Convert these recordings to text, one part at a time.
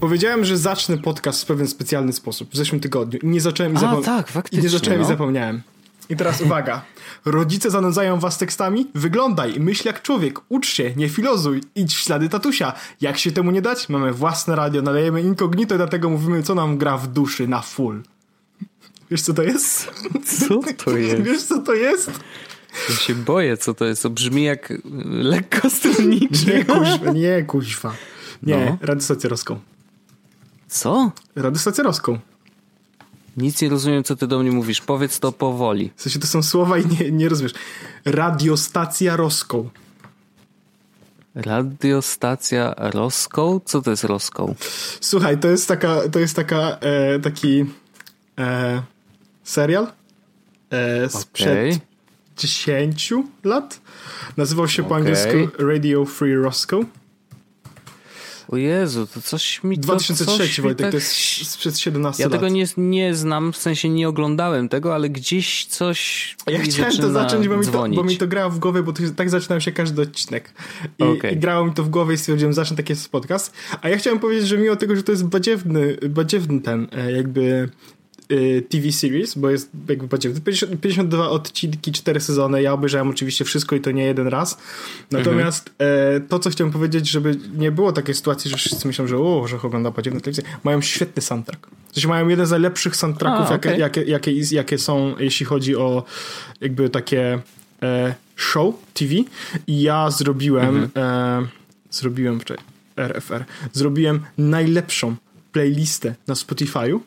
Powiedziałem, że zacznę podcast w pewien specjalny sposób w zeszłym tygodniu i nie zacząłem i zapomniałem. I teraz uwaga. Rodzice zanudzają was tekstami? Wyglądaj, myśl jak człowiek, ucz się, nie filozuj, idź w ślady tatusia. Jak się temu nie dać? Mamy własne radio, nadajemy incognito i dlatego mówimy, co nam gra w duszy na full. Wiesz, co to jest? Co to jest? Wiesz, co to jest? Ja się boję, co to jest. To brzmi jak lekko stronniczy. Nie, kuźwa. Nie, Radio Stacja Roską. Co? Radio Stację Roską. Nic nie rozumiem, co ty do mnie mówisz. Powiedz to powoli. W sensie to są słowa i nie rozumiesz. Radiostacja Roscoe. Radiostacja Roscoe? Co to jest Roscoe? Słuchaj, to jest taki serial sprzed 10 lat. Nazywał się po angielsku Radio Free Roscoe. O Jezu, to coś mi... 2003, Wojtek, tak... to jest sprzed 17 lat. Ja tego nie znam, w sensie nie oglądałem tego, ale gdzieś coś... Ja chciałem to zacząć, bo mi to grało w głowie, bo tak zaczynał się każdy odcinek. I grało mi to w głowie i stwierdziłem, zacznę taki podcast. A ja chciałem powiedzieć, że mimo tego, że to jest badziewny ten jakby TV series, bo jest jakby badziewny. 52 odcinki, 4 sezony. Ja obejrzałem oczywiście wszystko i to nie jeden raz. Natomiast to, co chciałem powiedzieć, żeby nie było takiej sytuacji, że wszyscy myślą, że ogląda badziewne telewizję. Mają świetny soundtrack. Znaczy mają jeden z najlepszych soundtracków, jakie są, jeśli chodzi o jakby takie show TV. I ja zrobiłem najlepszą playlistę na Spotify'u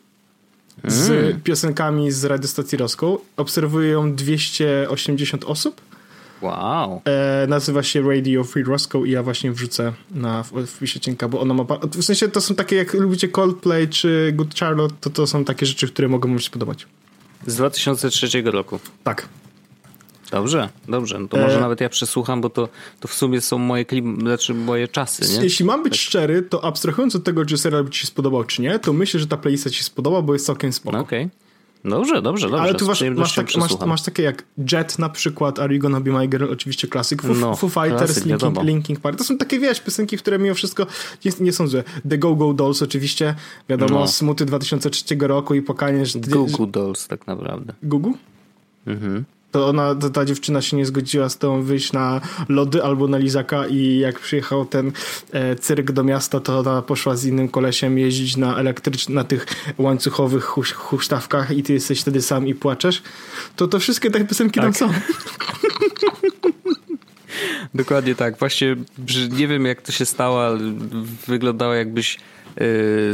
z piosenkami z Radiostacji Roscoe. Obserwuje ją 280 osób. Wow. Nazywa się Radio Free Roscoe i ja właśnie wrzucę na wpisie cienka, bo ona ma... W sensie to są takie, jak lubicie Coldplay czy Good Charlotte, to są takie rzeczy, które mogą wam się podobać. Z 2003 roku. Tak. Dobrze. No to może nawet ja przesłucham, bo to w sumie są moje czasy, nie? Jeśli mam być szczery, to abstrahując od tego, czy serial by ci się spodobał, czy nie, to myślę, że ta playlista ci się spodoba, bo jest całkiem spoko. Okej. Dobrze. Ale tu masz takie jak Jet na przykład, Are You Gonna Be My Girl, oczywiście klasyk, Foo Fighters, Linkin Park. To są takie, wiesz, piosenki, które mimo wszystko nie są złe. The Go-Go Dolls oczywiście, wiadomo, Smuty 2003 roku i pokanie, że... Go-Go Dolls tak naprawdę. Go-Go? Mhm. To ona, ta dziewczyna się nie zgodziła z tą wyjść na lody albo na lizaka i jak przyjechał ten cyrk do miasta, to ona poszła z innym kolesiem jeździć na na tych łańcuchowych huśtawkach i ty jesteś wtedy sam i płaczesz. To wszystkie te piosenki tam są. Dokładnie tak. Właśnie nie wiem, jak to się stało, ale wyglądało jakbyś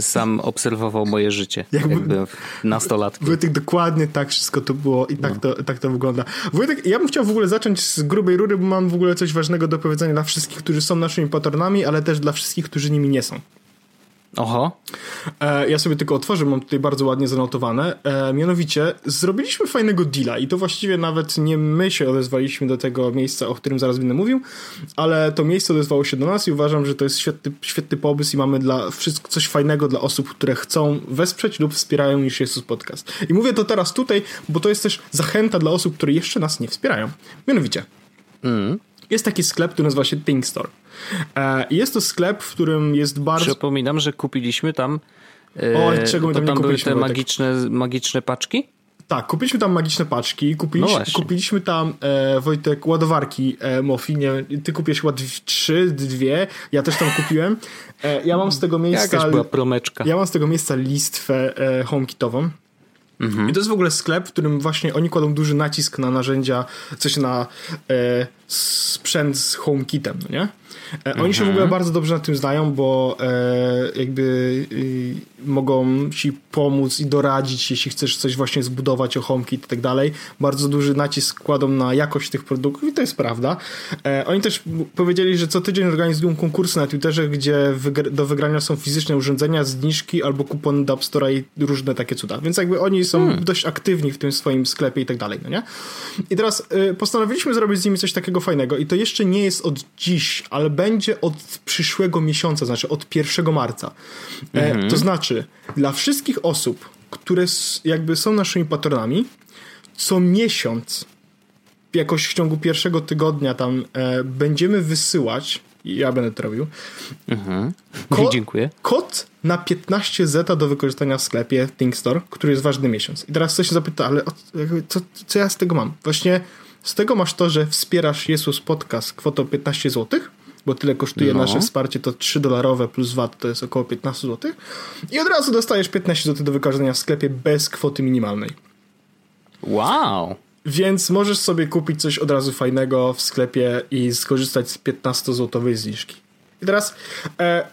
sam obserwował moje życie. Jakby nastolatki. Wojtek, dokładnie tak wszystko to było i tak to wygląda. Wojtek, ja bym chciał w ogóle zacząć z grubej rury, bo mam w ogóle coś ważnego do powiedzenia dla wszystkich, którzy są naszymi patronami, ale też dla wszystkich, którzy nimi nie są. Oho. Ja sobie tylko otworzę, mam tutaj bardzo ładnie zanotowane. Mianowicie zrobiliśmy fajnego deala i to właściwie nawet nie my się odezwaliśmy do tego miejsca, o którym zaraz będę mówił, ale to miejsce odezwało się do nas i uważam, że to jest świetny pomysł i mamy dla wszystko coś fajnego dla osób, które chcą wesprzeć lub wspierają już jest podcast. I mówię to teraz tutaj, bo to jest też zachęta dla osób, które jeszcze nas nie wspierają. Mianowicie jest taki sklep, który nazywa się ThinkStore. Jest to sklep, w którym jest bardzo... Przypominam, że kupiliśmy tam... Były te magiczne paczki? Tak, kupiliśmy tam magiczne paczki. Kupiliśmy tam, Wojtek, ładowarki Mofi. Ty kupiłeś 3, 2. Ja też tam kupiłem. Ja mam z tego miejsca... Jakaś była promeczka. Ja mam z tego miejsca listwę HomeKitową. I to jest w ogóle sklep, w którym właśnie oni kładą duży nacisk na narzędzia, coś na sprzęt z HomeKitem, no nie? Oni się w ogóle bardzo dobrze na tym znają, bo mogą ci pomóc i doradzić, jeśli chcesz coś właśnie zbudować o HomeKit i tak dalej. Bardzo duży nacisk kładą na jakość tych produktów i to jest prawda. Oni też powiedzieli, że co tydzień organizują konkursy na Twitterze, gdzie do wygrania są fizyczne urządzenia, zniżki albo kupony do App Store'a i różne takie cuda. Więc jakby oni są dość aktywni w tym swoim sklepie i tak dalej, no nie? I teraz postanowiliśmy zrobić z nimi coś takiego fajnego i to jeszcze nie jest od dziś, ale będzie od przyszłego miesiąca, znaczy od 1 marca. To znaczy, dla wszystkich osób, które jakby są naszymi patronami, co miesiąc, jakoś w ciągu pierwszego tygodnia tam będziemy wysyłać, ja będę to robił, dziękuję. Kod na 15 zeta do wykorzystania w sklepie ThinkStore, który jest ważny miesiąc. I teraz ktoś się zapyta, ale co ja z tego mam? Właśnie z tego masz to, że wspierasz YesWas Podcast kwotą 15 zł, bo tyle kosztuje nasze wsparcie, to $3 plus VAT to jest około 15 zł i od razu dostajesz 15 zł do wykorzystania w sklepie bez kwoty minimalnej. Wow! Więc możesz sobie kupić coś od razu fajnego w sklepie i skorzystać z 15 złotowej zniżki. I teraz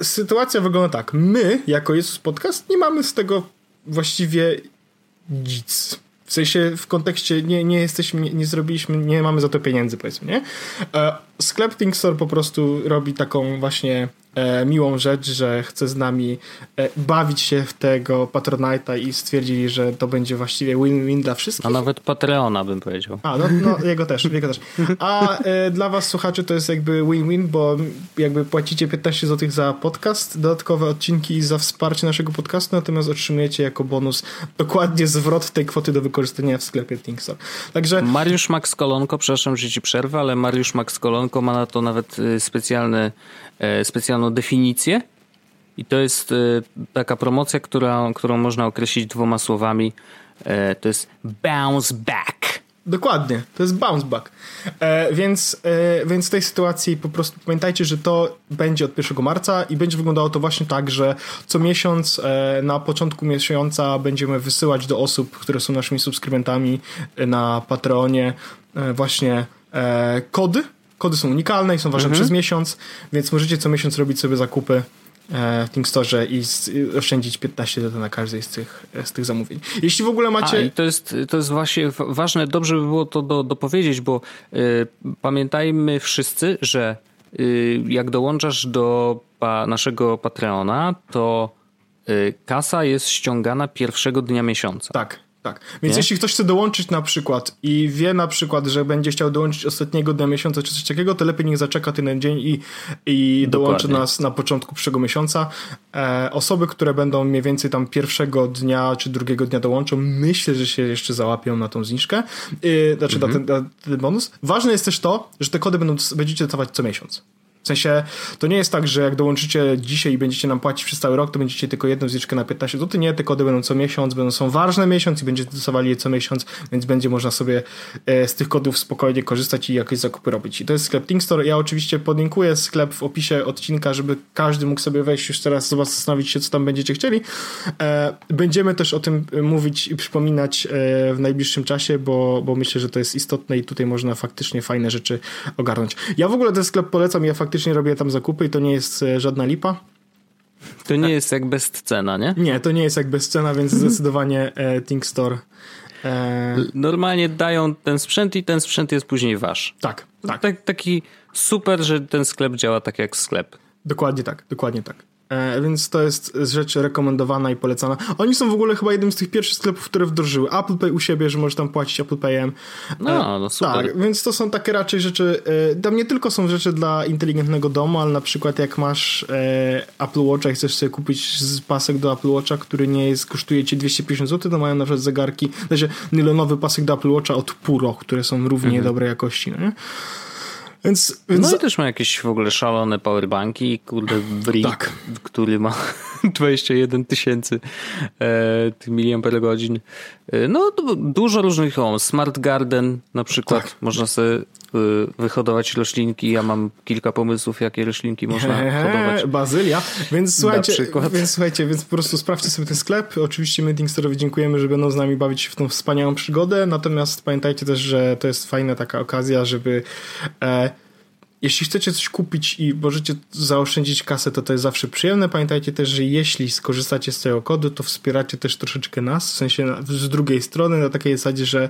sytuacja wygląda tak. My, jako YesWas Podcast, nie mamy z tego właściwie nic. W sensie w kontekście nie mamy za to pieniędzy, powiedzmy, nie? Sklep ThinkStore po prostu robi taką właśnie miłą rzecz, że chce z nami bawić się w tego Patronite'a i stwierdzili, że to będzie właściwie win-win dla wszystkich. A nawet Patreona bym powiedział. Jego też. A dla was, słuchaczy, to jest jakby win-win, bo jakby płacicie 15 zł za podcast, dodatkowe odcinki za wsparcie naszego podcastu, natomiast otrzymujecie jako bonus dokładnie zwrot tej kwoty do wykorzystania w sklepie ThinkStore. Także... Mariusz Max Kolonko, przepraszam, że ci przerwę, ale Mariusz Max Kolonko ma na to nawet specjalną definicję i to jest taka promocja, którą można określić 2 słowami. To jest bounce back. Dokładnie, to jest bounce back. Więc w tej sytuacji po prostu pamiętajcie, że to będzie od 1 marca i będzie wyglądało to właśnie tak, że co miesiąc na początku miesiąca będziemy wysyłać do osób, które są naszymi subskrybentami na Patreonie właśnie kody. Kody są unikalne i są ważne przez miesiąc, więc możecie co miesiąc robić sobie zakupy w ThinkStore i oszczędzić 15 zł na każdej z tych zamówień. Jeśli w ogóle macie... I to jest właśnie ważne, dobrze by było to dopowiedzieć, bo pamiętajmy wszyscy, że jak dołączasz do naszego Patreona, to kasa jest ściągana pierwszego dnia miesiąca. Tak. Więc jeśli ktoś chce dołączyć na przykład i wie na przykład, że będzie chciał dołączyć ostatniego dnia miesiąca czy coś takiego, to lepiej niech zaczeka ten dzień i dołączy nas na początku przyszłego miesiąca. Osoby, które będą mniej więcej tam pierwszego dnia czy drugiego dnia dołączą, myślę, że się jeszcze załapią na tą zniżkę. Na ten bonus. Ważne jest też to, że te kody będziecie dostawać co miesiąc. W sensie, to nie jest tak, że jak dołączycie dzisiaj i będziecie nam płacić przez cały rok, to będziecie tylko jedną zniżkę na 15 zł. Nie, te kody będą co miesiąc, są ważne miesiąc i będziecie dostawali je co miesiąc, więc będzie można sobie z tych kodów spokojnie korzystać i jakieś zakupy robić. I to jest sklep ThinkStore. Ja oczywiście podlinkuję sklep w opisie odcinka, żeby każdy mógł sobie wejść już teraz, zastanowić się, co tam będziecie chcieli. Będziemy też o tym mówić i przypominać w najbliższym czasie, bo myślę, że to jest istotne i tutaj można faktycznie fajne rzeczy ogarnąć. Ja w ogóle ten sklep polecam, ja faktycznie robię tam zakupy i to nie jest żadna lipa. To nie jest jak bezcena, nie? Nie, to nie jest jak bezcena, więc zdecydowanie ThinkStore. Normalnie dają ten sprzęt i ten sprzęt jest później wasz. Tak. Taki super, że ten sklep działa tak jak sklep. Dokładnie tak. Więc to jest rzecz rekomendowana i polecana. Oni są w ogóle chyba jednym z tych pierwszych sklepów, które wdrożyły Apple Pay u siebie, że możesz tam płacić Apple Payem. No super. Tak, więc to są takie raczej rzeczy, tam nie tylko są rzeczy dla inteligentnego domu, ale na przykład jak masz Apple Watcha i chcesz sobie kupić pasek do Apple Watcha, który nie jest, kosztuje ci 250 zł, to mają na przykład zegarki, znaczy nylonowy pasek do Apple Watcha od Puro, które są równie dobrej jakości, no nie? Więc... No i też ma jakieś w ogóle szalone powerbanki, kurde, brick, tak, który ma 21 000 mAh. No dużo różnych home. Smart Garden na przykład, tak, można sobie wyhodować roślinki. Ja mam kilka pomysłów, jakie roślinki można hodować. Bazylia. Więc po prostu sprawdźcie sobie ten sklep. Oczywiście my ThinkStore'owi dziękujemy, że będą z nami bawić się w tą wspaniałą przygodę. Natomiast pamiętajcie też, że to jest fajna taka okazja, żeby... Jeśli chcecie coś kupić i możecie zaoszczędzić kasę, to jest zawsze przyjemne. Pamiętajcie też, że jeśli skorzystacie z tego kodu, to wspieracie też troszeczkę nas, w sensie z drugiej strony, na takiej zasadzie, że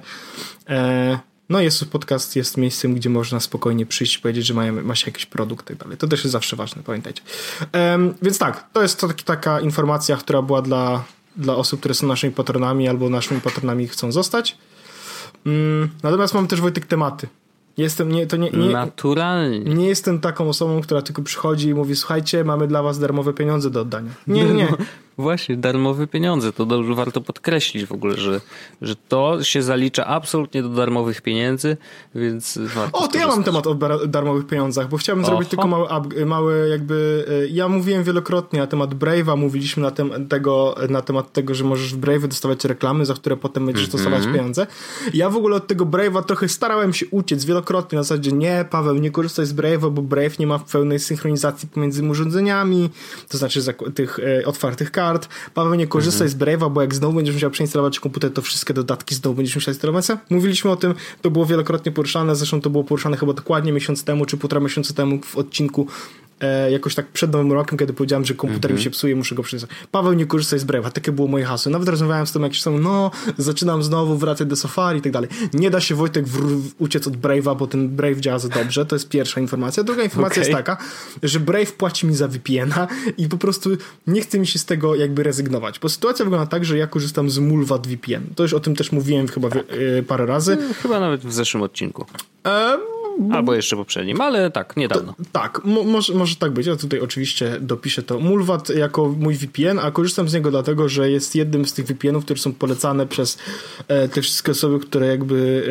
jest podcast, jest miejscem, gdzie można spokojnie przyjść i powiedzieć, że ma się jakiś produkt i tak dalej. To też jest zawsze ważne, pamiętajcie. Więc tak, to jest taka informacja, która była dla osób, które są naszymi patronami albo naszymi patronami i chcą zostać. Natomiast mam też, Wojtek, tematy. Naturalnie. Nie jestem taką osobą, która tylko przychodzi i mówi: słuchajcie, mamy dla was darmowe pieniądze do oddania. Nie. Właśnie, darmowe pieniądze. To dobrze, warto podkreślić w ogóle, że to się zalicza absolutnie do darmowych pieniędzy, więc warto. To ja mam temat o darmowych pieniądzach, bo chciałbym zrobić tylko mały jakby... Ja mówiłem wielokrotnie na temat Brave'a, mówiliśmy na temat tego, że możesz w Brave'y dostawać reklamy, za które potem będziesz stosować pieniądze. Ja w ogóle od tego Brave'a trochę starałem się uciec wielokrotnie, na zasadzie nie, Paweł, nie korzystaj z Brave'a, bo Brave nie ma pełnej synchronizacji pomiędzy urządzeniami, to znaczy tych otwartych kart. Paweł, nie korzystaj z Brave'a, bo jak znowu będziesz musiał przeinstalować komputer, to wszystkie dodatki znowu będziesz musiał instalować. Mówiliśmy o tym, to było wielokrotnie poruszane, zresztą to było poruszane chyba dokładnie miesiąc temu, czy półtora miesiąca temu w odcinku jakoś tak przed nowym rokiem, kiedy powiedziałem, że komputer mi się psuje, muszę go przeinstalować. Paweł, nie korzystaj z Brave'a, takie było moje hasło. Nawet rozmawiałem z tym, jak się tam, zaczynam znowu wracać do Safari i tak dalej. Nie da się, Wojtek, uciec od Brave'a, bo ten Brave działa za dobrze, to jest pierwsza informacja. Druga informacja jest taka, że Brave płaci mi za VPN-a i po prostu nie chce mi się z tego jakby rezygnować, bo sytuacja wygląda tak, że ja korzystam z Mullvad VPN. To już o tym też mówiłem chyba parę razy. Chyba nawet w zeszłym odcinku. Albo jeszcze poprzednim, ale tak, niedawno. Może tak być. Ja tutaj oczywiście dopiszę to. Mullvad jako mój VPN, a korzystam z niego dlatego, że jest jednym z tych VPN-ów, które są polecane przez te wszystkie osoby, które jakby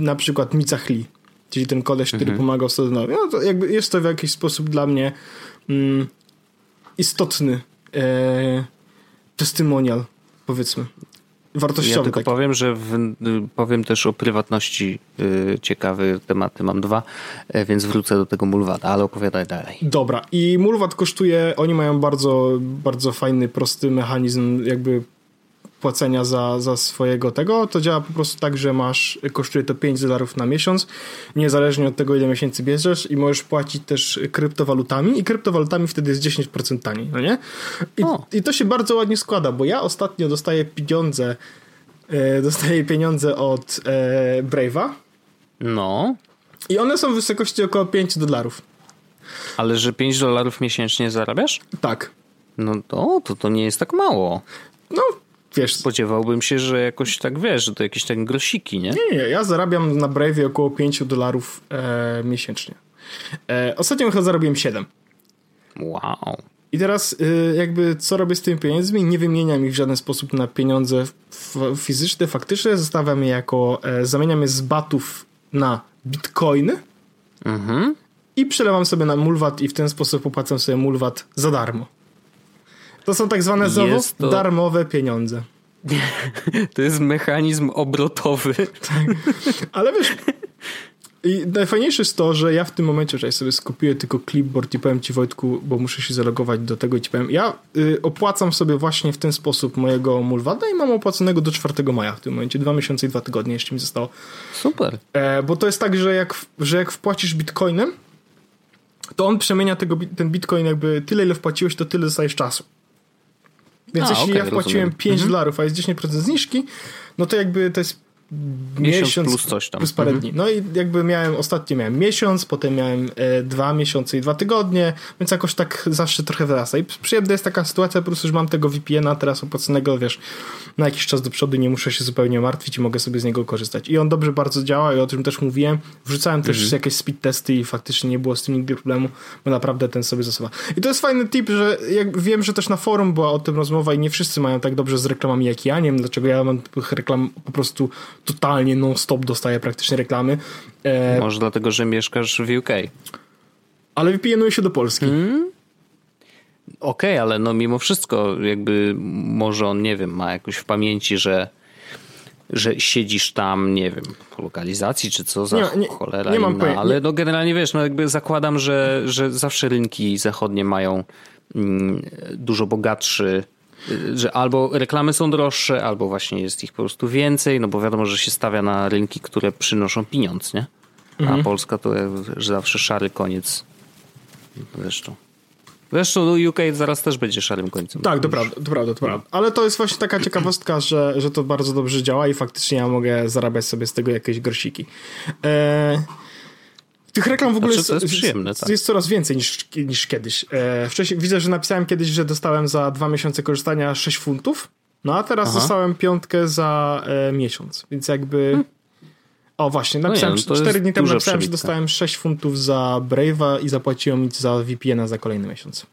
na przykład Mica Hli, czyli ten koleś, który pomagał Stodonowi. No to jakby jest to w jakiś sposób dla mnie istotny testymonial, powiedzmy. Wartościowy. Ja tylko powiem, że powiem też o prywatności ciekawe tematy, mam dwa, więc wrócę do tego Mullvada, ale opowiadaj dalej. Dobra, i Mullvad kosztuje, oni mają bardzo, bardzo fajny, prosty mechanizm jakby płacenia za swojego tego. To działa po prostu tak, że kosztuje to $5 na miesiąc, niezależnie od tego, ile miesięcy bierzesz, i możesz płacić też kryptowalutami, i kryptowalutami wtedy jest 10% taniej, no nie? I to się bardzo ładnie składa, bo ja ostatnio dostaję pieniądze od Brave'a. No. I one są w wysokości około $5. Ale że $5 miesięcznie zarabiasz? Tak. No to nie jest tak mało. No, wiesz, spodziewałbym się, że jakoś tak, wiesz, że to jakieś tak grosiki, nie? Nie, ja zarabiam na Brave'ie około $5 miesięcznie. Ostatnio chyba zarobiłem 7. Wow. I teraz jakby co robię z tymi pieniędzmi? Nie wymieniam ich w żaden sposób na pieniądze fizyczne, faktyczne. Zostawiam je zamieniam je z batów na bitcoiny i przelewam sobie na Mullvad i w ten sposób opłacam sobie Mullvad za darmo. To są tak zwane darmowe pieniądze. To jest mechanizm obrotowy. Tak. Ale wiesz, i najfajniejsze jest to, że ja w tym momencie sobie skopiuję tylko clipboard i powiem ci, Wojtku, bo muszę się zalogować do tego, i ci powiem, ja opłacam sobie właśnie w ten sposób mojego Mullvada i mam opłaconego do 4 maja w tym momencie, 2 miesiące i 2 tygodnie jeszcze mi zostało. Super. Bo to jest tak, że jak wpłacisz bitcoinem, to on przemienia ten bitcoin jakby tyle, ile wpłaciłeś, to tyle dostajesz czasu. Więc jeśli ja wpłaciłem $5, a jest 10% zniżki, no to jakby to jest miesiąc plus coś tam, plus parę dni. No i jakby ostatnio miałem miesiąc, potem miałem 2 miesiące i 2 tygodnie, więc jakoś tak zawsze trochę wyrasta. I przyjemna jest taka sytuacja, po prostu, że mam tego VPN-a teraz opłaconego, wiesz, na jakiś czas do przodu, nie muszę się zupełnie martwić i mogę sobie z niego korzystać. I on dobrze bardzo działa i o tym też mówiłem. Wrzucałem też jakieś speed testy i faktycznie nie było z tym nigdy problemu, bo naprawdę ten sobie zasuwa. I to jest fajny tip, że wiem, że też na forum była o tym rozmowa i nie wszyscy mają tak dobrze z reklamami jak ja. Nie wiem, dlaczego ja mam tych reklam po prostu totalnie non-stop dostaję praktycznie reklamy. Może dlatego, że mieszkasz w UK. Ale VPN-uje się do Polski. Okej, ale no mimo wszystko jakby może on, nie wiem, ma jakoś w pamięci, że siedzisz tam, nie wiem, po lokalizacji, czy co za cholera nie mam inna, ale nie. No generalnie wiesz, no jakby zakładam, że zawsze rynki zachodnie mają dużo bogatszy, że albo reklamy są droższe, albo właśnie jest ich po prostu więcej, no bo wiadomo, że się stawia na rynki, które przynoszą pieniądz, nie? A Polska to że zawsze szary koniec zresztą. Zresztą UK zaraz też będzie szarym końcem. Tak, to prawda. Ale to jest właśnie taka ciekawostka, że to bardzo dobrze działa i faktycznie ja mogę zarabiać sobie z tego jakieś grosiki. Tych reklam w ogóle jest coraz więcej niż kiedyś. Wcześniej widzę, że napisałem kiedyś, że dostałem za 2 miesiące korzystania 6 funtów, no a teraz dostałem 5 za miesiąc, więc jakby... O właśnie, napisałem 4 dni temu napisałem, że dostałem 6 funtów za Brave'a i zapłaciłem mi za VPN-a za kolejny miesiąc.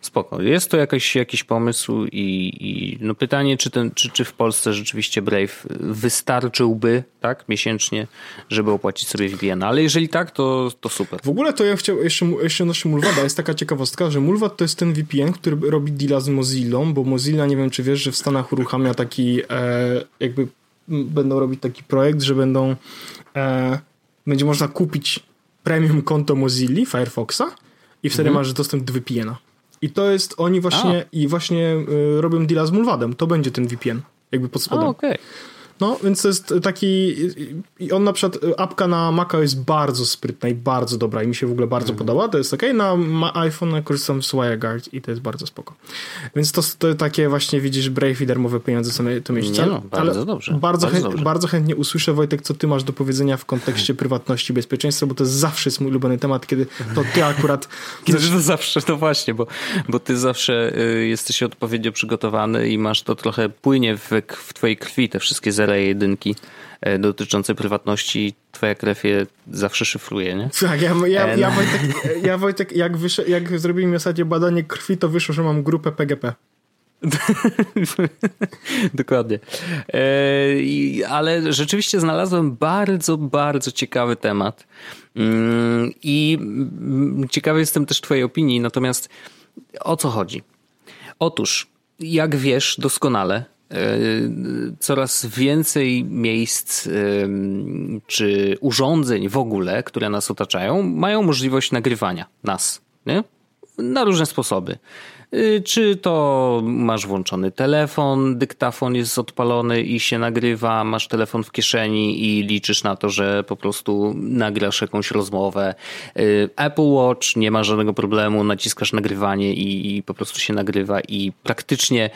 Spoko. Jest to jakiś pomysł i no pytanie, czy w Polsce rzeczywiście Brave wystarczyłby, tak, miesięcznie, żeby opłacić sobie VPN-a, ale jeżeli tak, to super. W ogóle to ja chciałem jeszcze odnośnie Mullvada, jest taka ciekawostka, że Mullvad to jest ten VPN, który robi deala z Mozillą, bo Mozilla, nie wiem czy wiesz, że w Stanach uruchamia taki jakby będą robić taki projekt, że będzie można kupić premium konto Mozilli, Firefoxa i wtedy masz dostęp do VPN-a. I to jest, oni właśnie robią deala z Mullvadem. To będzie ten VPN, jakby pod spodem. No, więc to jest taki i on na przykład, apka na Maca jest bardzo sprytna i bardzo dobra i mi się w ogóle bardzo podoba, to jest na iPhone korzystam z SwireGuard i to jest bardzo spoko. Więc to takie właśnie widzisz Brave i darmowe pieniądze sobie to mieć cel. Bardzo chętnie usłyszę, Wojtek, co ty masz do powiedzenia w kontekście prywatności i bezpieczeństwa, bo to zawsze jest mój ulubiony temat, kiedy to ty akurat... bo ty zawsze jesteś odpowiednio przygotowany i masz to trochę płynie w twojej krwi, te wszystkie zera i jedynki dotyczące prywatności, twoja krew je zawsze szyfruje, nie? Tak, Wojtek, jak zrobili mi ostatnio badanie krwi, to wyszło, że mam grupę PGP. Dokładnie. Ale rzeczywiście znalazłem bardzo, bardzo ciekawy temat i ciekawy jestem też twojej opinii, natomiast o co chodzi? Otóż, jak wiesz doskonale, coraz więcej miejsc czy urządzeń w ogóle, które nas otaczają, mają możliwość nagrywania nas, nie? Na różne sposoby. Czy to masz włączony telefon, dyktafon jest odpalony i się nagrywa, masz telefon w kieszeni i liczysz na to, że po prostu nagrasz jakąś rozmowę. Apple Watch, nie ma żadnego problemu, naciskasz nagrywanie i po prostu się nagrywa i praktycznie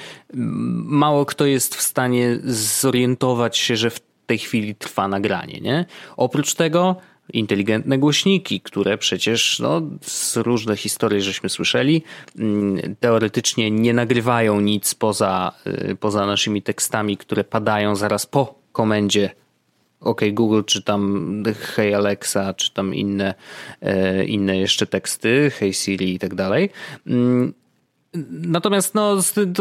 mało kto jest w stanie zorientować się, że w tej chwili trwa nagranie, nie? Oprócz tego inteligentne głośniki, które przecież z różne historie żeśmy słyszeli, teoretycznie nie nagrywają nic poza naszymi tekstami, które padają zaraz po komendzie OK Google, czy tam Hey Alexa, czy tam inne jeszcze teksty, Hey Siri i tak dalej. Natomiast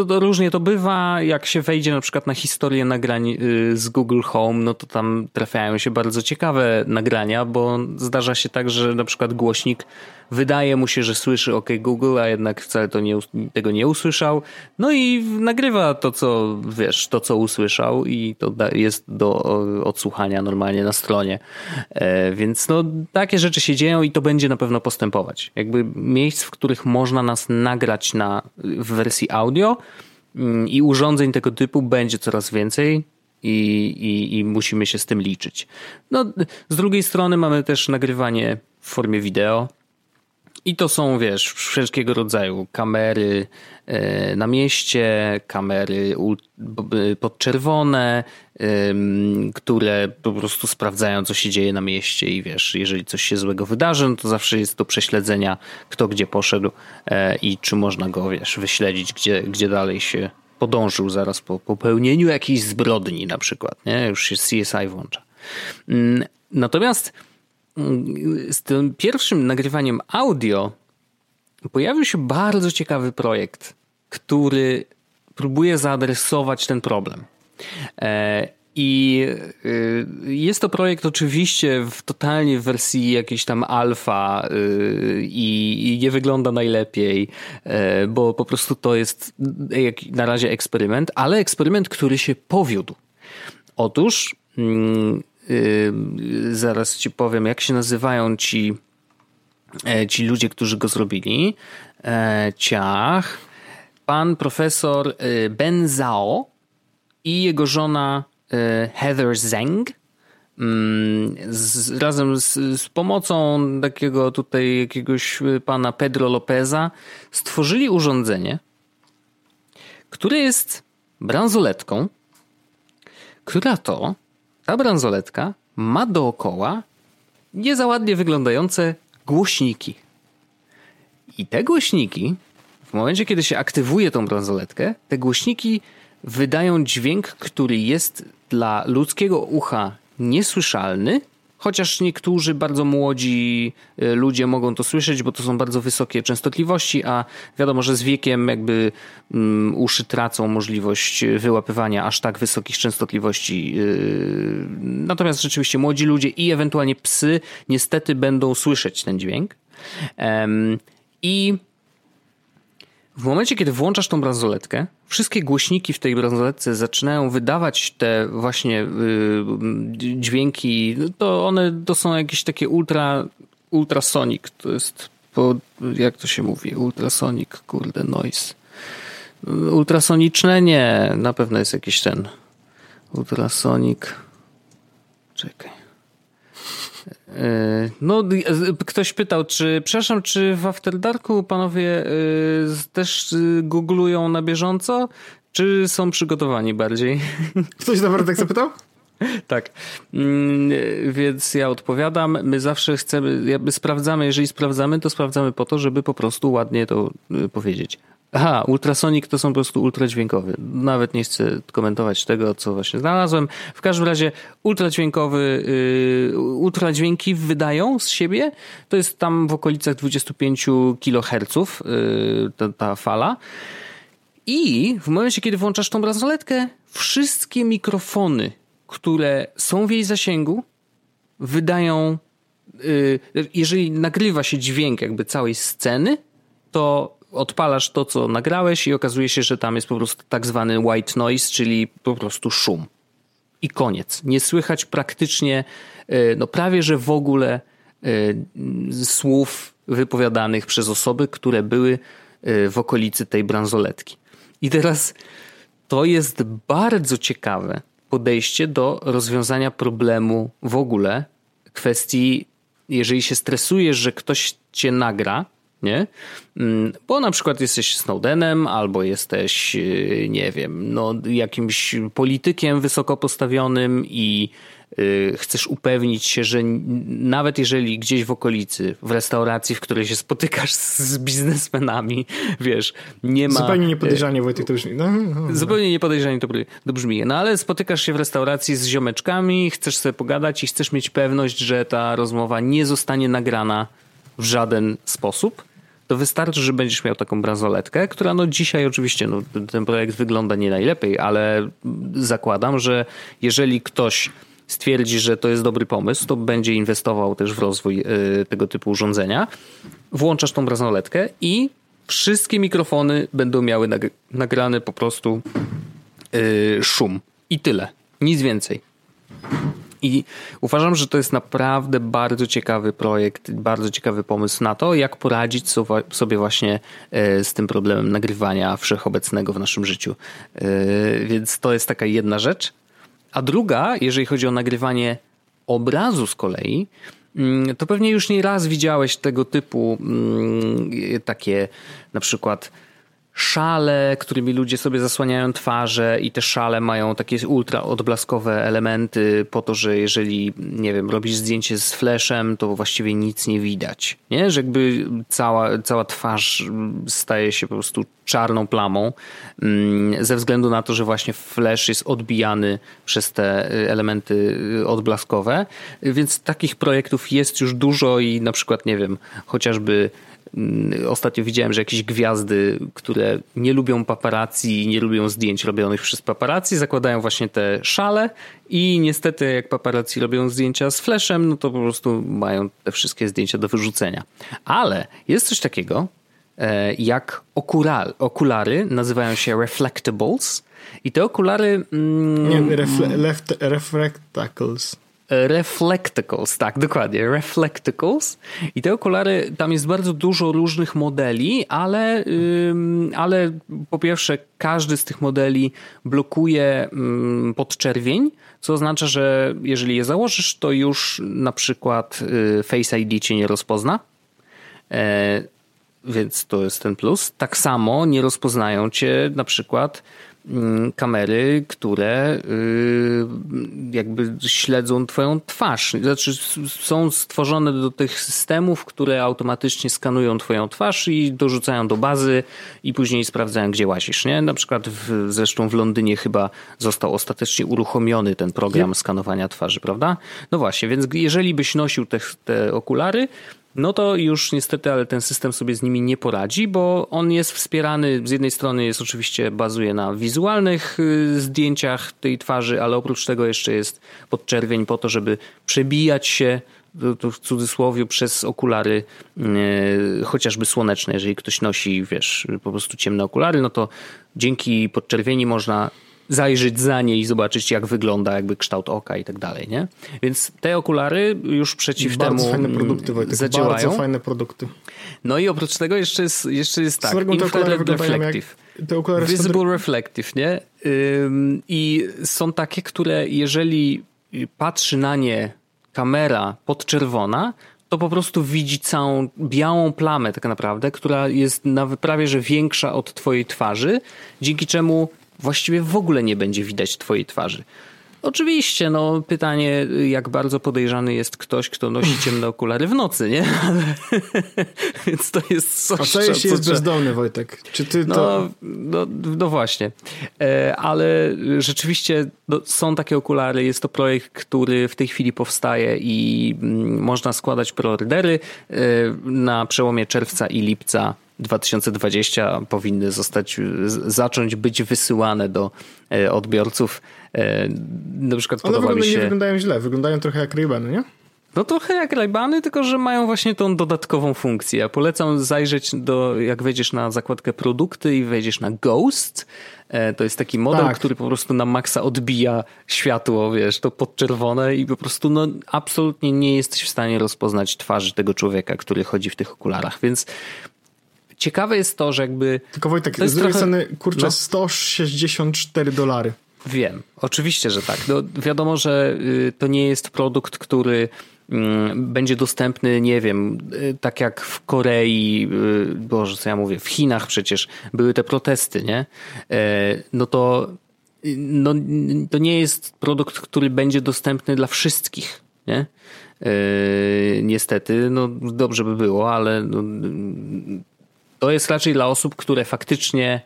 różnie to bywa, jak się wejdzie na przykład na historię nagrań z Google Home, no to tam trafiają się bardzo ciekawe nagrania, bo zdarza się tak, że na przykład głośnik wydaje mu się, że słyszy OK Google, a jednak wcale tego nie usłyszał, no i nagrywa to, co wiesz, to co usłyszał i to jest do odsłuchania normalnie na stronie, więc takie rzeczy się dzieją i to będzie na pewno postępować, jakby miejsc, w których można nas nagrać w wersji audio i urządzeń tego typu będzie coraz więcej i musimy się z tym liczyć. Z drugiej strony mamy też nagrywanie w formie wideo i to są, wiesz, wszelkiego rodzaju kamery na mieście, kamery podczerwone, które po prostu sprawdzają, co się dzieje na mieście i wiesz, jeżeli coś się złego wydarzy, no to zawsze jest do prześledzenia, kto gdzie poszedł i czy można go, wiesz, wyśledzić, gdzie dalej się podążył zaraz po popełnieniu jakiejś zbrodni na przykład, nie? Już się CSI włącza. Natomiast z tym pierwszym nagrywaniem audio pojawił się bardzo ciekawy projekt, który próbuje zaadresować ten problem. I jest to projekt oczywiście totalnie w wersji jakiejś tam alfa i nie wygląda najlepiej, bo po prostu to jest na razie eksperyment, ale eksperyment, który się powiódł. Otóż zaraz ci powiem, jak się nazywają ci ludzie, którzy go zrobili. Pan profesor Ben Zhao i jego żona Heather Zeng razem z pomocą takiego tutaj jakiegoś pana Pedro Lopeza stworzyli urządzenie, które jest bransoletką, ta bransoletka ma dookoła nie za ładnie wyglądające głośniki. I te głośniki, w momencie kiedy się aktywuje tą bransoletkę, te głośniki wydają dźwięk, który jest dla ludzkiego ucha niesłyszalny, chociaż niektórzy bardzo młodzi ludzie mogą to słyszeć, bo to są bardzo wysokie częstotliwości, a wiadomo, że z wiekiem jakby uszy tracą możliwość wyłapywania aż tak wysokich częstotliwości. Natomiast rzeczywiście młodzi ludzie i ewentualnie psy niestety będą słyszeć ten dźwięk. I w momencie, kiedy włączasz tą bransoletkę, wszystkie głośniki w tej bransoletce zaczynają wydawać te właśnie dźwięki. To są jakieś takie ultrasonic. To jest, jak to się mówi? Ultrasonic, noise. Ultrasoniczne? Nie, na pewno jest jakiś ten. Ultrasonic. Czekaj. No, ktoś pytał, czy w After Darku panowie też googlują na bieżąco, czy są przygotowani bardziej? Ktoś naprawdę tak zapytał? Tak, więc ja odpowiadam. My zawsze chcemy, jakby sprawdzamy, jeżeli sprawdzamy, to sprawdzamy po to, żeby po prostu ładnie to powiedzieć. Aha, ultrasonic to są po prostu ultradźwiękowy. Nawet nie chcę komentować tego, co właśnie znalazłem. W każdym razie ultradźwięki wydają z siebie. To jest tam w okolicach 25 kHz ta fala. I w momencie, kiedy włączasz tą bransoletkę, wszystkie mikrofony, które są w jej zasięgu, wydają... Jeżeli nagrywa się dźwięk jakby całej sceny, to odpalasz to, co nagrałeś i okazuje się, że tam jest po prostu tak zwany white noise, czyli po prostu szum. I koniec. Nie słychać praktycznie, no prawie, że w ogóle słów wypowiadanych przez osoby, które były w okolicy tej bransoletki. I teraz to jest bardzo ciekawe podejście do rozwiązania problemu w ogóle. Kwestii, jeżeli się stresujesz, że ktoś cię nagra, nie? Bo na przykład jesteś Snowdenem albo jesteś, nie wiem, no, jakimś politykiem wysoko postawionym i chcesz upewnić się, że nawet jeżeli gdzieś w okolicy, w restauracji, w której się spotykasz z biznesmenami, wiesz, nie ma... Zupełnie niepodejrzanie, Wojtek, to brzmi. No. Zupełnie niepodejrzanie to brzmi. No ale spotykasz się w restauracji z ziomeczkami, chcesz sobie pogadać i chcesz mieć pewność, że ta rozmowa nie zostanie nagrana w żaden sposób, to wystarczy, że będziesz miał taką bransoletkę, która no dzisiaj oczywiście, no, ten projekt wygląda nie najlepiej, ale zakładam, że jeżeli ktoś stwierdzi, że to jest dobry pomysł, to będzie inwestował też w rozwój tego typu urządzenia. Włączasz tą bransoletkę i wszystkie mikrofony będą miały nagrany po prostu szum. I tyle. Nic więcej. I uważam, że to jest naprawdę bardzo ciekawy projekt, bardzo ciekawy pomysł na to, jak poradzić sobie właśnie z tym problemem nagrywania wszechobecnego w naszym życiu. Więc to jest taka jedna rzecz. A druga, jeżeli chodzi o nagrywanie obrazu z kolei, to pewnie już nie raz widziałeś tego typu takie na przykład szale, którymi ludzie sobie zasłaniają twarze i te szale mają takie ultra odblaskowe elementy po to, że jeżeli, nie wiem, robisz zdjęcie z fleszem, to właściwie nic nie widać, nie? Że jakby cała twarz staje się po prostu czarną plamą ze względu na to, że właśnie flesz jest odbijany przez te elementy odblaskowe, więc takich projektów jest już dużo i na przykład, nie wiem, chociażby Ostatnio widziałem, że jakieś gwiazdy, które nie lubią paparazzi i nie lubią zdjęć robionych przez paparazzi, zakładają właśnie te szale i niestety jak paparazzi robią zdjęcia z flashem, no to po prostu mają te wszystkie zdjęcia do wyrzucenia. Ale jest coś takiego jak okulary, nazywają się Reflectacles i te okulary... Reflectacles. Reflectacles, tak, dokładnie, Reflectacles i te okulary, tam jest bardzo dużo różnych modeli, ale po pierwsze każdy z tych modeli blokuje podczerwień, co oznacza, że jeżeli je założysz, to już na przykład Face ID cię nie rozpozna, więc to jest ten plus. Tak samo nie rozpoznają cię na przykład kamery, które jakby śledzą twoją twarz. Znaczy są stworzone do tych systemów, które automatycznie skanują twoją twarz i dorzucają do bazy i później sprawdzają, gdzie łazisz, nie? Na przykład zresztą w Londynie chyba został ostatecznie uruchomiony ten program skanowania twarzy, prawda? No właśnie, więc jeżeli byś nosił te okulary, no to już niestety, ale ten system sobie z nimi nie poradzi, bo on jest wspierany, z jednej strony jest oczywiście, bazuje na wizualnych zdjęciach tej twarzy, ale oprócz tego jeszcze jest podczerwień po to, żeby przebijać się, to w cudzysłowie, przez okulary chociażby słoneczne. Jeżeli ktoś nosi, wiesz, po prostu ciemne okulary, no to dzięki podczerwieni można zajrzeć za nie i zobaczyć, jak wygląda jakby kształt oka i tak dalej, nie? Więc te okulary już przeciw bardzo temu fajne produkty, Wojtek, zadziałają. Bardzo fajne produkty. No i oprócz tego jeszcze jest tak, infrared reflective. Visible reflective, nie? I są takie, które jeżeli patrzy na nie kamera podczerwona, to po prostu widzi całą białą plamę tak naprawdę, która jest prawie że większa od twojej twarzy, dzięki czemu właściwie w ogóle nie będzie widać twojej twarzy. Oczywiście, no pytanie, jak bardzo podejrzany jest ktoś, kto nosi ciemne okulary w nocy, nie? Ale, więc to jest coś... A co jeśli jest bezdomny, Wojtek? Czy ty to... No właśnie. Ale rzeczywiście są takie okulary. Jest to projekt, który w tej chwili powstaje i można składać preordery na przełomie czerwca i lipca 2020 powinny zacząć być wysyłane do odbiorców. Na przykład one podoba mi się... nie wyglądają źle, wyglądają trochę jak Ray-Bany, nie? No trochę jak Ray-Bany, tylko że mają właśnie tą dodatkową funkcję. Ja polecam zajrzeć jak wejdziesz na zakładkę produkty i wejdziesz na Ghost. To jest taki model, który po prostu na maksa odbija światło, wiesz, to podczerwone i po prostu absolutnie nie jesteś w stanie rozpoznać twarzy tego człowieka, który chodzi w tych okularach, więc... Ciekawe jest to, że jakby... Tylko Wojtek, z drugiej strony, kurczę, $164. Wiem, oczywiście, że tak. No, wiadomo, że to nie jest produkt, który będzie dostępny, nie wiem, tak jak w Korei, Boże, co ja mówię, w Chinach przecież były te protesty, nie? To nie jest produkt, który będzie dostępny dla wszystkich, nie? Niestety, no dobrze by było, ale... To jest raczej dla osób, które faktycznie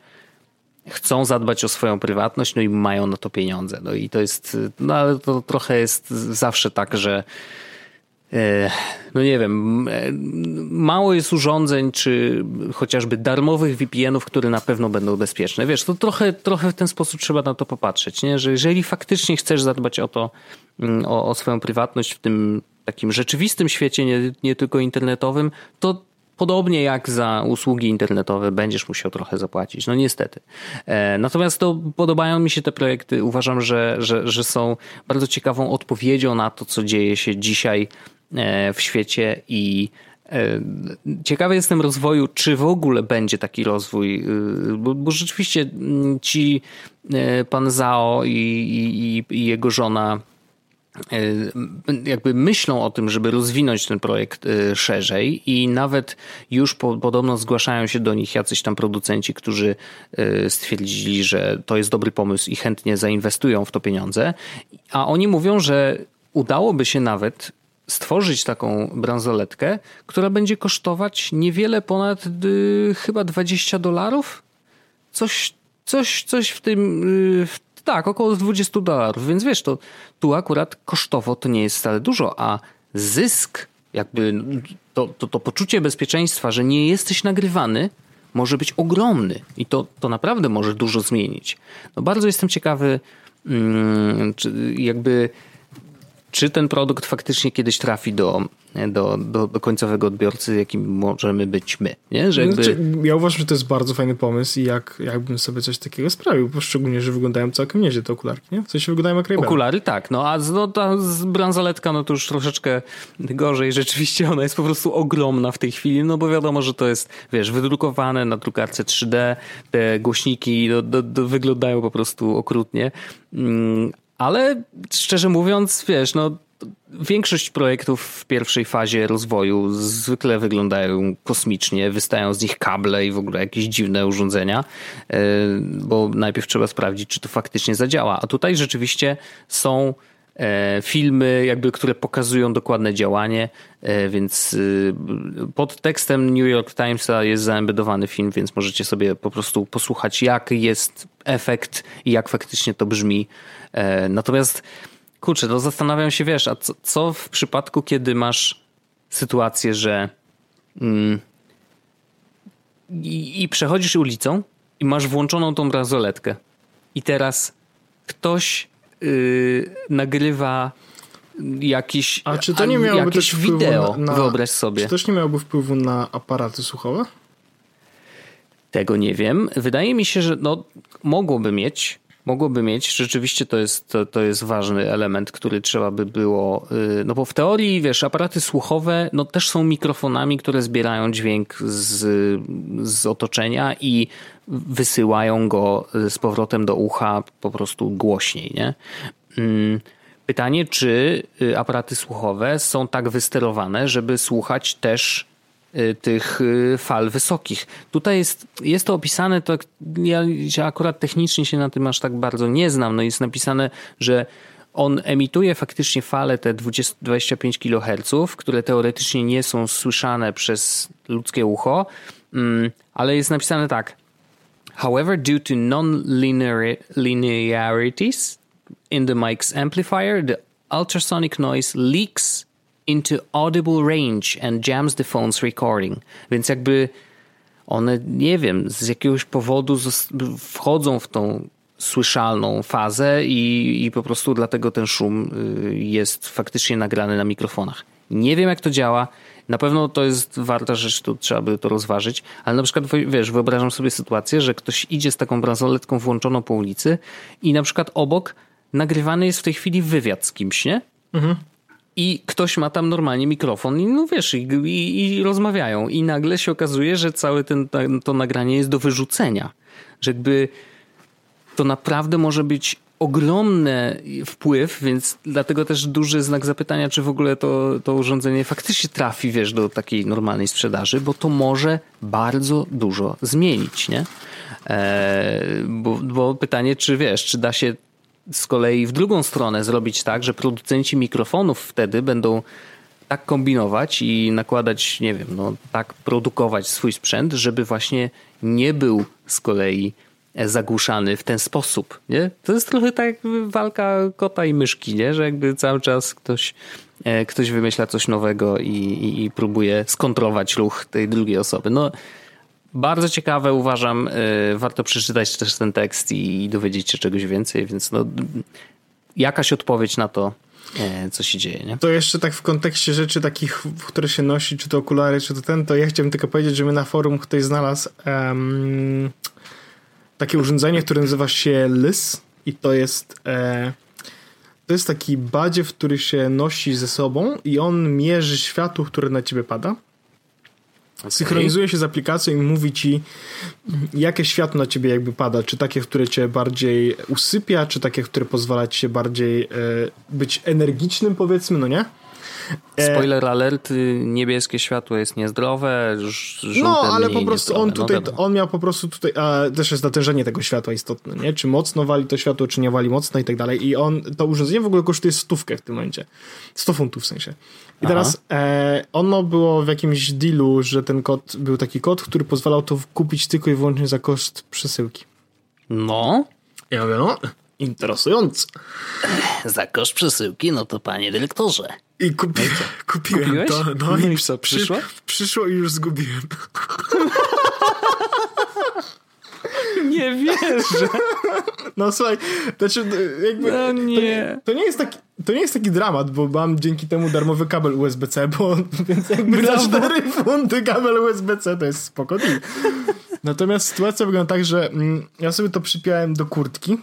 chcą zadbać o swoją prywatność, no i mają na to pieniądze. No i to jest, no ale to trochę jest zawsze tak, że no nie wiem, mało jest urządzeń, czy chociażby darmowych VPN-ów, które na pewno będą bezpieczne. Wiesz, to trochę w ten sposób trzeba na to popatrzeć, nie? Że jeżeli faktycznie chcesz zadbać o to, o swoją prywatność w tym takim rzeczywistym świecie, nie tylko internetowym, to podobnie jak za usługi internetowe będziesz musiał trochę zapłacić. No niestety. Natomiast to podobają mi się te projekty. Uważam, że są bardzo ciekawą odpowiedzią na to, co dzieje się dzisiaj w świecie i ciekawy jestem rozwoju, czy w ogóle będzie taki rozwój, bo rzeczywiście ci pan Zhao i jego żona jakby myślą o tym, żeby rozwinąć ten projekt szerzej i nawet już podobno zgłaszają się do nich jacyś tam producenci, którzy stwierdzili, że to jest dobry pomysł i chętnie zainwestują w to pieniądze, a oni mówią, że udałoby się nawet stworzyć taką bransoletkę, która będzie kosztować niewiele ponad chyba $20. Coś w tym... Tak, około $20, więc wiesz, to tu akurat kosztowo to nie jest wcale dużo, a zysk jakby to poczucie bezpieczeństwa, że nie jesteś nagrywany, może być ogromny i to naprawdę może dużo zmienić. No bardzo jestem ciekawy, czy ten produkt faktycznie kiedyś trafi do końcowego odbiorcy, jakim możemy być my. Nie? Że jakby... Ja uważam, że to jest bardzo fajny pomysł i jakbym sobie coś takiego sprawił, bo szczególnie, że wyglądają całkiem nieźle te okulary, nie? W sensie wyglądają jak Ray-Ban. Okulary, tak. No a ta bransoletka, no to już troszeczkę gorzej. Rzeczywiście ona jest po prostu ogromna w tej chwili, no bo wiadomo, że to jest, wiesz, wydrukowane na drukarce 3D, te głośniki wyglądają po prostu okrutnie. Ale szczerze mówiąc, wiesz, no większość projektów w pierwszej fazie rozwoju zwykle wyglądają kosmicznie, wystają z nich kable i w ogóle jakieś dziwne urządzenia, bo najpierw trzeba sprawdzić, czy to faktycznie zadziała. A tutaj rzeczywiście są filmy, które pokazują dokładne działanie, więc pod tekstem New York Timesa jest zaembedowany film, więc możecie sobie po prostu posłuchać, jak jest efekt i jak faktycznie to brzmi. Natomiast kurczę, to zastanawiam się, wiesz, a co w przypadku, kiedy masz sytuację, że i przechodzisz ulicą i masz włączoną tą bransoletkę i teraz ktoś nagrywa jakiś, a czy to nie miałoby jakieś wideo, wyobraź sobie. Czy też nie miałoby wpływu na aparaty słuchowe? Tego nie wiem. Wydaje mi się, że mogłoby mieć. Rzeczywiście to jest ważny element, który trzeba by było... No bo w teorii, wiesz, aparaty słuchowe też są mikrofonami, które zbierają dźwięk z otoczenia i wysyłają go z powrotem do ucha po prostu głośniej, nie? Pytanie, czy aparaty słuchowe są tak wysterowane, żeby słuchać też tych fal wysokich. Tutaj jest to opisane, to ja akurat technicznie się na tym aż tak bardzo nie znam. No jest napisane, że on emituje faktycznie fale te 25 kHz, które teoretycznie nie są słyszane przez ludzkie ucho, ale jest napisane tak. However, due to non-linearities in the mic's amplifier, the ultrasonic noise leaks into audible range and jams the phone's recording. Więc one, nie wiem, z jakiegoś powodu wchodzą w tą słyszalną fazę i po prostu dlatego ten szum jest faktycznie nagrany na mikrofonach. Nie wiem, jak to działa. Na pewno to jest warta rzecz, tu trzeba by to rozważyć, ale na przykład, wiesz, wyobrażam sobie sytuację, że ktoś idzie z taką bransoletką włączoną po ulicy i na przykład obok nagrywany jest w tej chwili wywiad z kimś, nie? Mhm. I ktoś ma tam normalnie mikrofon i no wiesz, i rozmawiają. I nagle się okazuje, że całe to nagranie jest do wyrzucenia. Że to naprawdę może być ogromny wpływ, więc dlatego też duży znak zapytania, czy w ogóle to urządzenie faktycznie trafi, wiesz, do takiej normalnej sprzedaży, bo to może bardzo dużo zmienić, nie? Bo pytanie, czy wiesz, czy da się z kolei w drugą stronę zrobić tak, że producenci mikrofonów wtedy będą tak kombinować i nakładać, nie wiem, tak produkować swój sprzęt, żeby właśnie nie był z kolei zagłuszany w ten sposób, nie? To jest trochę tak walka kota i myszki, nie? Że cały czas ktoś wymyśla coś nowego i próbuje skontrować ruch tej drugiej osoby. Bardzo ciekawe, uważam. Warto przeczytać też ten tekst i dowiedzieć się czegoś więcej, więc jakaś odpowiedź na to, co się dzieje, nie? To jeszcze tak w kontekście rzeczy takich, które się nosi, czy to okulary, czy to ja chciałem tylko powiedzieć, że my na forum ktoś znalazł takie urządzenie, które nazywa się Lys i to jest taki badziew, który się nosi ze sobą i on mierzy światło, które na ciebie pada. Okay. Synchronizuje się z aplikacją i mówi ci, jakie światło na ciebie pada, czy takie, które cię bardziej usypia, czy takie, które pozwala ci się bardziej być energicznym, powiedzmy, nie? Spoiler alert, niebieskie światło jest niezdrowe, żółte ale po prostu on miał po prostu tutaj, też jest natężenie tego światła istotne, nie? Czy mocno wali to światło, czy nie wali mocno i tak dalej. I to urządzenie w ogóle kosztuje 100 w tym momencie. 100 funtów w sensie. I teraz ono było w jakimś dealu, że ten kod, był taki kod, który pozwalał to kupić tylko i wyłącznie za koszt przesyłki. No. Ja mówię, Interesujące. Za koszt przesyłki, no to panie dyrektorze. I kupiłem to. No i co, przyszło? Przyszło i już zgubiłem. Nie wierzę. No słuchaj, znaczy jakby no nie. To nie jest taki dramat, bo mam dzięki temu darmowy kabel USB-C, bo więc jakby za 4 funty kabel USB-C to jest spoko. Natomiast sytuacja wygląda tak, że ja sobie to przypiałem do kurtki.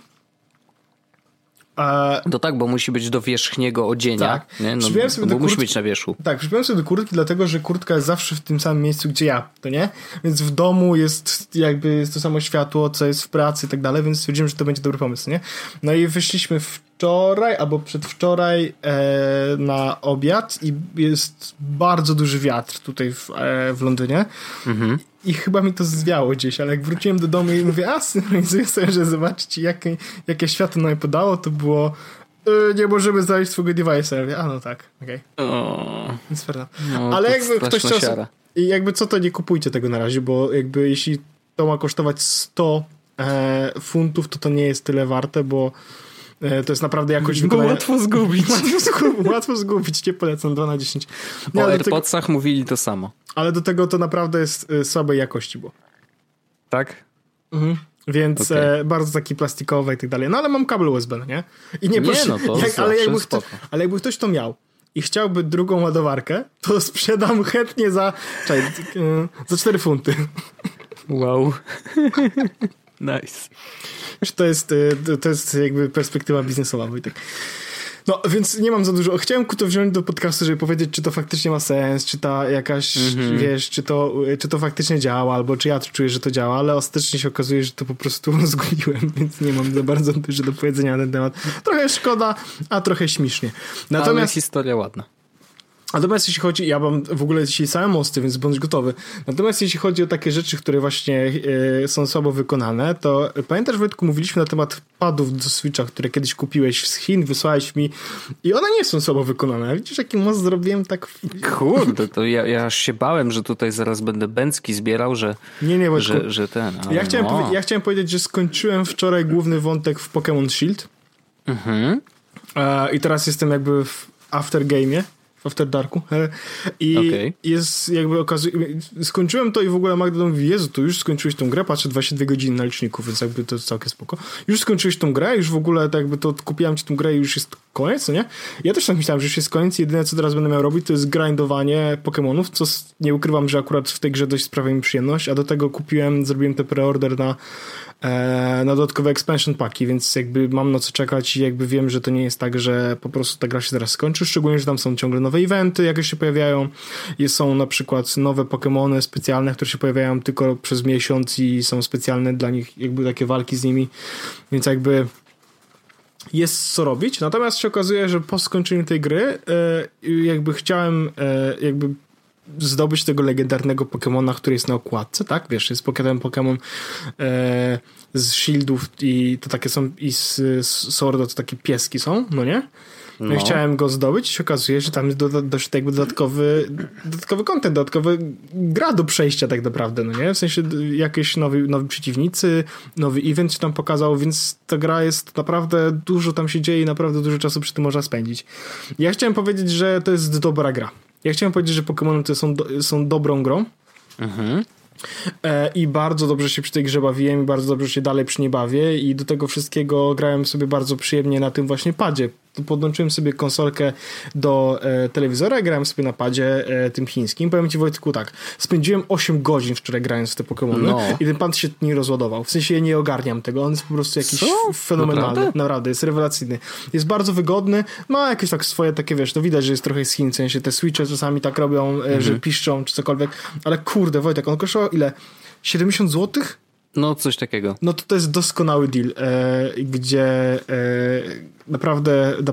To tak, bo musi być do wierzchniego odzienia. Tak. Nie? No, bo kurtki, musi być na wierzchu. Tak, przypiąłem sobie do kurtki, dlatego że kurtka jest zawsze w tym samym miejscu, gdzie ja, to nie? Więc w domu jest jakby jest to samo światło, co jest w pracy i tak dalej, więc stwierdziłem, że to będzie dobry pomysł, nie? No i wyszliśmy wczoraj albo przedwczoraj na obiad i jest bardzo duży wiatr tutaj w Londynie. Mhm. I chyba mi to zwiało gdzieś, ale jak wróciłem do domu i mówię, synchronizuję sobie, że zobaczcie, jakie światło nam podało, to było nie możemy znaleźć swojego device'a. Ja mówię, no tak, okej. Okay. No, ale jakby ktoś chciał... Jakby co, to nie kupujcie tego na razie, bo jakby jeśli to ma kosztować 100 funtów, to nie jest tyle warte, bo to jest naprawdę jakoś... wykonania... łatwo zgubić. Łatwo zgubić, nie polecam, 2 na 10. Nie, o AirPodsach mówili to samo. Ale do tego to naprawdę jest słabej jakości było. Tak? Mhm. Więc okay. Bardzo taki plastikowy i tak dalej. No ale mam kabel USB, nie? I nie, no to jak, ale jakby ktoś to miał i chciałby drugą ładowarkę, to sprzedam chętnie za 4 funty. Wow. Nice. To jest jakby perspektywa biznesowa, Wojtek. No, więc nie mam za dużo. Chciałem to wziąć do podcastu, żeby powiedzieć, czy to faktycznie ma sens, czy ta jakaś, wiesz, czy to faktycznie działa, albo czy ja czuję, że to działa, ale ostatecznie się okazuje, że to po prostu zgubiłem, więc nie mam za bardzo dużo do powiedzenia na ten temat. Trochę szkoda, a trochę śmiesznie. Natomiast ale historia ładna. Natomiast jeśli chodzi, ja mam w ogóle dzisiaj same mosty, więc bądź gotowy. Natomiast jeśli chodzi o takie rzeczy, które właśnie są słabo wykonane, to pamiętasz, Wojtku, mówiliśmy na temat padów do Switcha, które kiedyś kupiłeś z Chin, wysłałeś mi i one nie są słabo wykonane. Widzisz, jaki most zrobiłem tak... Kurde, to ja się bałem, że tutaj zaraz będę bęcki zbierał, że... Nie, Wojtku. Że ten, ja chciałem powiedzieć, że skończyłem wczoraj główny wątek w Pokémon Shield. Mhm. I teraz jestem jakby w aftergame'ie. After Darku. I okay. Jest jakby skończyłem to i w ogóle Magda mówi, Jezu, to już skończyłeś tą grę, patrzę 22 godziny na liczniku, więc jakby to jest całkiem spoko. Już skończyłeś tą grę, już w ogóle tak jakby to kupiłem ci tą grę i już jest koniec, no nie? Ja też tak myślałem, że już jest koniec i jedyne, co teraz będę miał robić, to jest grindowanie Pokemonów, co nie ukrywam, że akurat w tej grze dość sprawia mi przyjemność, a do tego zrobiłem te preorder na dodatkowe expansion packi, więc jakby mam na co czekać i jakby wiem, że to nie jest tak, że po prostu ta gra się zaraz skończy, szczególnie, że tam są ciągle nowe eventy, jakie się pojawiają. Są na przykład nowe Pokemony specjalne, które się pojawiają tylko przez miesiąc i są specjalne dla nich, jakby takie walki z nimi, więc jakby jest co robić. Natomiast się okazuje, że po skończeniu tej gry jakby chciałem jakby zdobyć tego legendarnego Pokemona, który jest na okładce, tak? Wiesz, jest Pokemon z Shieldów i to takie są, i z Sworda to takie pieski są, no nie? No. Ja chciałem go zdobyć i się okazuje, że tam jest dość jakby dodatkowy content, dodatkowy gra do przejścia tak naprawdę, no nie? W sensie jakieś nowi przeciwnicy, nowy event się tam pokazał, więc ta gra jest naprawdę dużo tam się dzieje i naprawdę dużo czasu przy tym można spędzić. Ja chciałem powiedzieć, że to jest dobra gra. Ja chciałem powiedzieć, że Pokémony to są dobrą grą. Mhm. I bardzo dobrze się przy tej grze bawiłem i bardzo dobrze się dalej przy niej bawię i do tego wszystkiego grałem sobie bardzo przyjemnie na tym właśnie padzie. Podłączyłem sobie konsolkę do telewizora i grałem sobie na padzie tym chińskim. Powiem ci, Wojtku, tak, spędziłem 8 godzin wczoraj grając w te Pokémony i ten pad się nie rozładował. W sensie ja nie ogarniam tego, on jest po prostu jakiś fenomenalny. Naprawdę, jest rewelacyjny. Jest bardzo wygodny, ma jakieś tak swoje takie, wiesz, to widać, że jest trochę z Chin, w sensie te Switche czasami tak robią, że piszczą czy cokolwiek, ale kurde, Wojtek, on kosztował ile? 70 zł? No, coś takiego. No to jest doskonały deal, gdzie naprawdę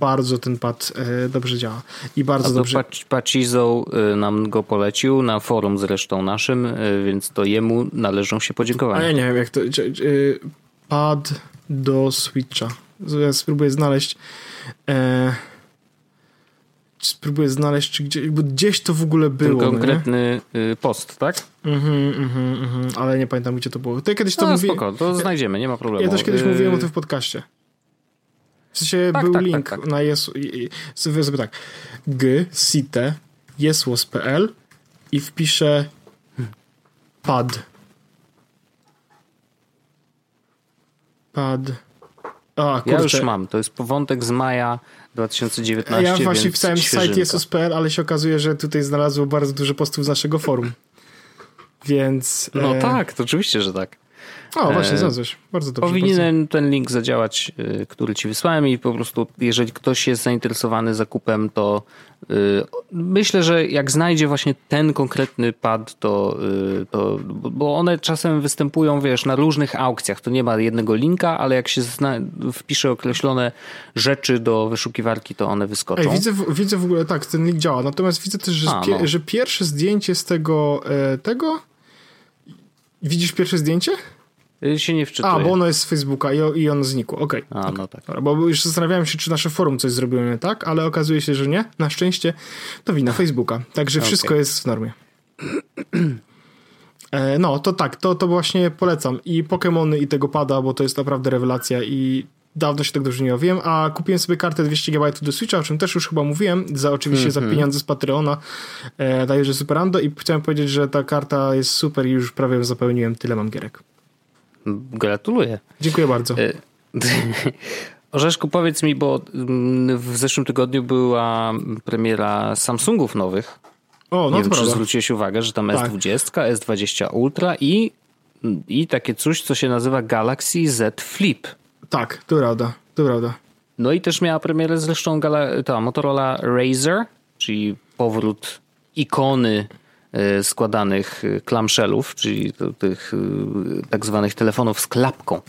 bardzo ten pad dobrze działa. I bardzo dobrze. Pacizo nam go polecił na forum zresztą naszym, więc to jemu należą się podziękowania. A ja nie wiem, jak to... Pad do Switcha. Ja spróbuję znaleźć... czy gdzieś, bo gdzieś to w ogóle było. Ten konkretny post, tak? Ale nie pamiętam, gdzie to było. Ty kiedyś to mówiłem. Spoko, to znajdziemy, nie ma problemu. Ja też kiedyś mówiłem o tym w podcaście. W sensie tak, był tak, link tak, tak, na Yes... Sobie tak. G-site YesWas.pl i wpiszę pad. A, ja już mam. To jest powątek z maja 2019. Ja właśnie wpisałem site YesWas.pl, ale się okazuje, że tutaj znalazło bardzo dużo postów z naszego forum. Więc... No tak, to oczywiście, że tak. O, właśnie, znalazłeś. Bardzo dobrze. Powinien ten link zadziałać, który ci wysłałem i po prostu, jeżeli ktoś jest zainteresowany zakupem, to myślę, że jak znajdzie właśnie ten konkretny pad, to bo one czasem występują, wiesz, na różnych aukcjach. To nie ma jednego linka, ale jak się wpisze określone rzeczy do wyszukiwarki, to one wyskoczą. Ej, widzę w ogóle, tak, ten link działa. Natomiast widzę też, że, że pierwsze zdjęcie z tego... Widzisz pierwsze zdjęcie? Się nie wczytuję. A, bo ono jest z Facebooka i ono znikło. Okej. Okay. A, okay. No tak. Dobra, bo już zastanawiałem się, czy nasze forum coś zrobiło nie tak, ale okazuje się, że nie. Na szczęście to wina Facebooka. Także wszystko jest w normie. No, to tak. To właśnie polecam. I Pokémony i tego pada, bo to jest naprawdę rewelacja i dawno się tak dobrze nie wiem. A kupiłem sobie kartę 200 GB do Switcha, o czym też już chyba mówiłem. Oczywiście za pieniądze z Patreona. Daję, że superando i chciałem powiedzieć, że ta karta jest super i już prawie zapełniłem. Tyle mam gierek. Gratuluję. Dziękuję bardzo. Orzeszku, powiedz mi, bo w zeszłym tygodniu była premiera Samsungów nowych. O, no nie wiem, czy zwróciłeś uwagę, że tam tak. S20, S20 Ultra i takie coś, co się nazywa Galaxy Z Flip. Tak, to prawda. No i też miała premierę zresztą ta Motorola Razr, czyli powrót ikony składanych clamshellów, czyli tych tak zwanych telefonów z klapką.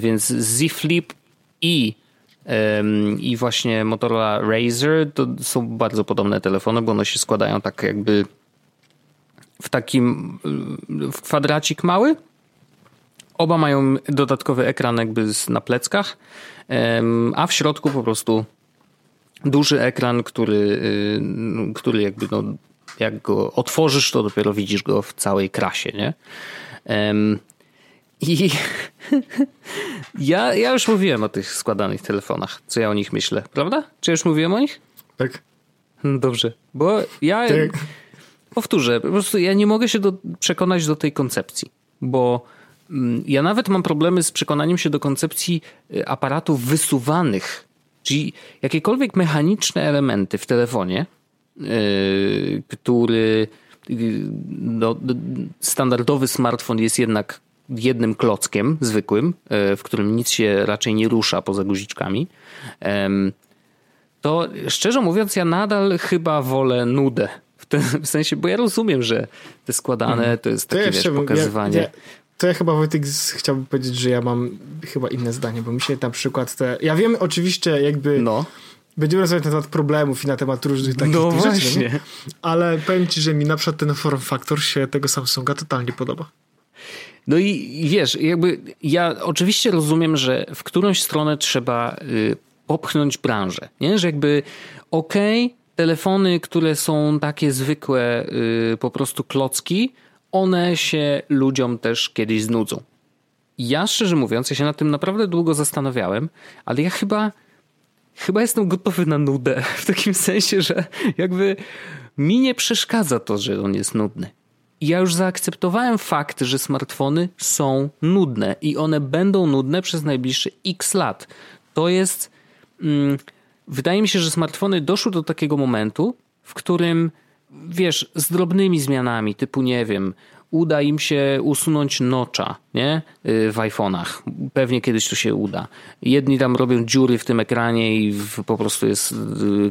Więc Z Flip i właśnie Motorola Razr to są bardzo podobne telefony, bo one się składają tak jakby w takim w kwadracik mały. Oba mają dodatkowy ekran jakby na pleckach, a w środku po prostu duży ekran, który jakby no jak go otworzysz, to dopiero widzisz go w całej krasie, nie? I ja już mówiłem o tych składanych telefonach, co ja o nich myślę, prawda? Czy już mówiłem o nich? Tak. Dobrze, bo ja powtórzę, po prostu ja nie mogę się przekonać do tej koncepcji, bo ja nawet mam problemy z przekonaniem się do koncepcji aparatów wysuwanych, czyli jakiekolwiek mechaniczne elementy w telefonie, który no, standardowy smartfon jest jednak jednym klockiem zwykłym, w którym nic się raczej nie rusza poza guziczkami, to szczerze mówiąc ja nadal chyba wolę nudę. W sensie, bo ja rozumiem, że te składane to jest takie to pokazywanie... To ja chyba, Wojtek, chciałbym powiedzieć, że ja mam chyba inne zdanie, bo mi się na przykład te... Ja wiem oczywiście jakby... No. Będziemy rozmawiać na temat problemów i na temat różnych takich rzeczy. No właśnie. Ale powiem ci, że mi na przykład ten form factor się tego Samsunga totalnie podoba. No i wiesz, jakby ja oczywiście rozumiem, że w którąś stronę trzeba popchnąć branżę. Nie? Że jakby telefony, które są takie zwykłe po prostu klocki, one się ludziom też kiedyś znudzą. Ja szczerze mówiąc, ja się nad tym naprawdę długo zastanawiałem, ale ja chyba jestem gotowy na nudę w takim sensie, że jakby mi nie przeszkadza to, że on jest nudny. I ja już zaakceptowałem fakt, że smartfony są nudne i one będą nudne przez najbliższe x lat. To jest... wydaje mi się, że smartfony doszły do takiego momentu, w którym wiesz, z drobnymi zmianami typu, nie wiem, uda im się usunąć notcha, nie? W iPhone'ach. Pewnie kiedyś to się uda. Jedni tam robią dziury w tym ekranie i po prostu jest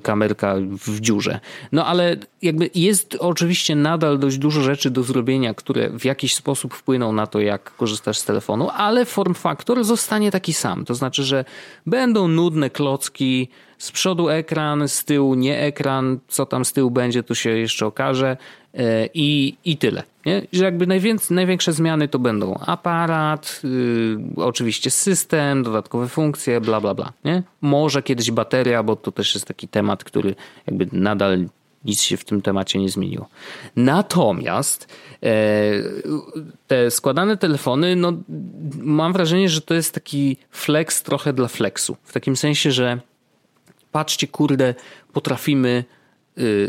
kamerka w dziurze. No ale jakby jest oczywiście nadal dość dużo rzeczy do zrobienia, które w jakiś sposób wpłyną na to, jak korzystasz z telefonu, ale form factor zostanie taki sam. To znaczy, że będą nudne klocki, z przodu ekran, z tyłu nie ekran, co tam z tyłu będzie, to się jeszcze okaże i tyle. Nie? Że jakby największe zmiany to będą aparat, oczywiście system, dodatkowe funkcje, bla bla bla. Nie? Może kiedyś bateria, bo to też jest taki temat, który jakby nadal Nic się w tym temacie nie zmieniło. Natomiast te składane telefony, no, mam wrażenie, że to jest taki flex trochę dla flexu. W takim sensie, że patrzcie, kurde, potrafimy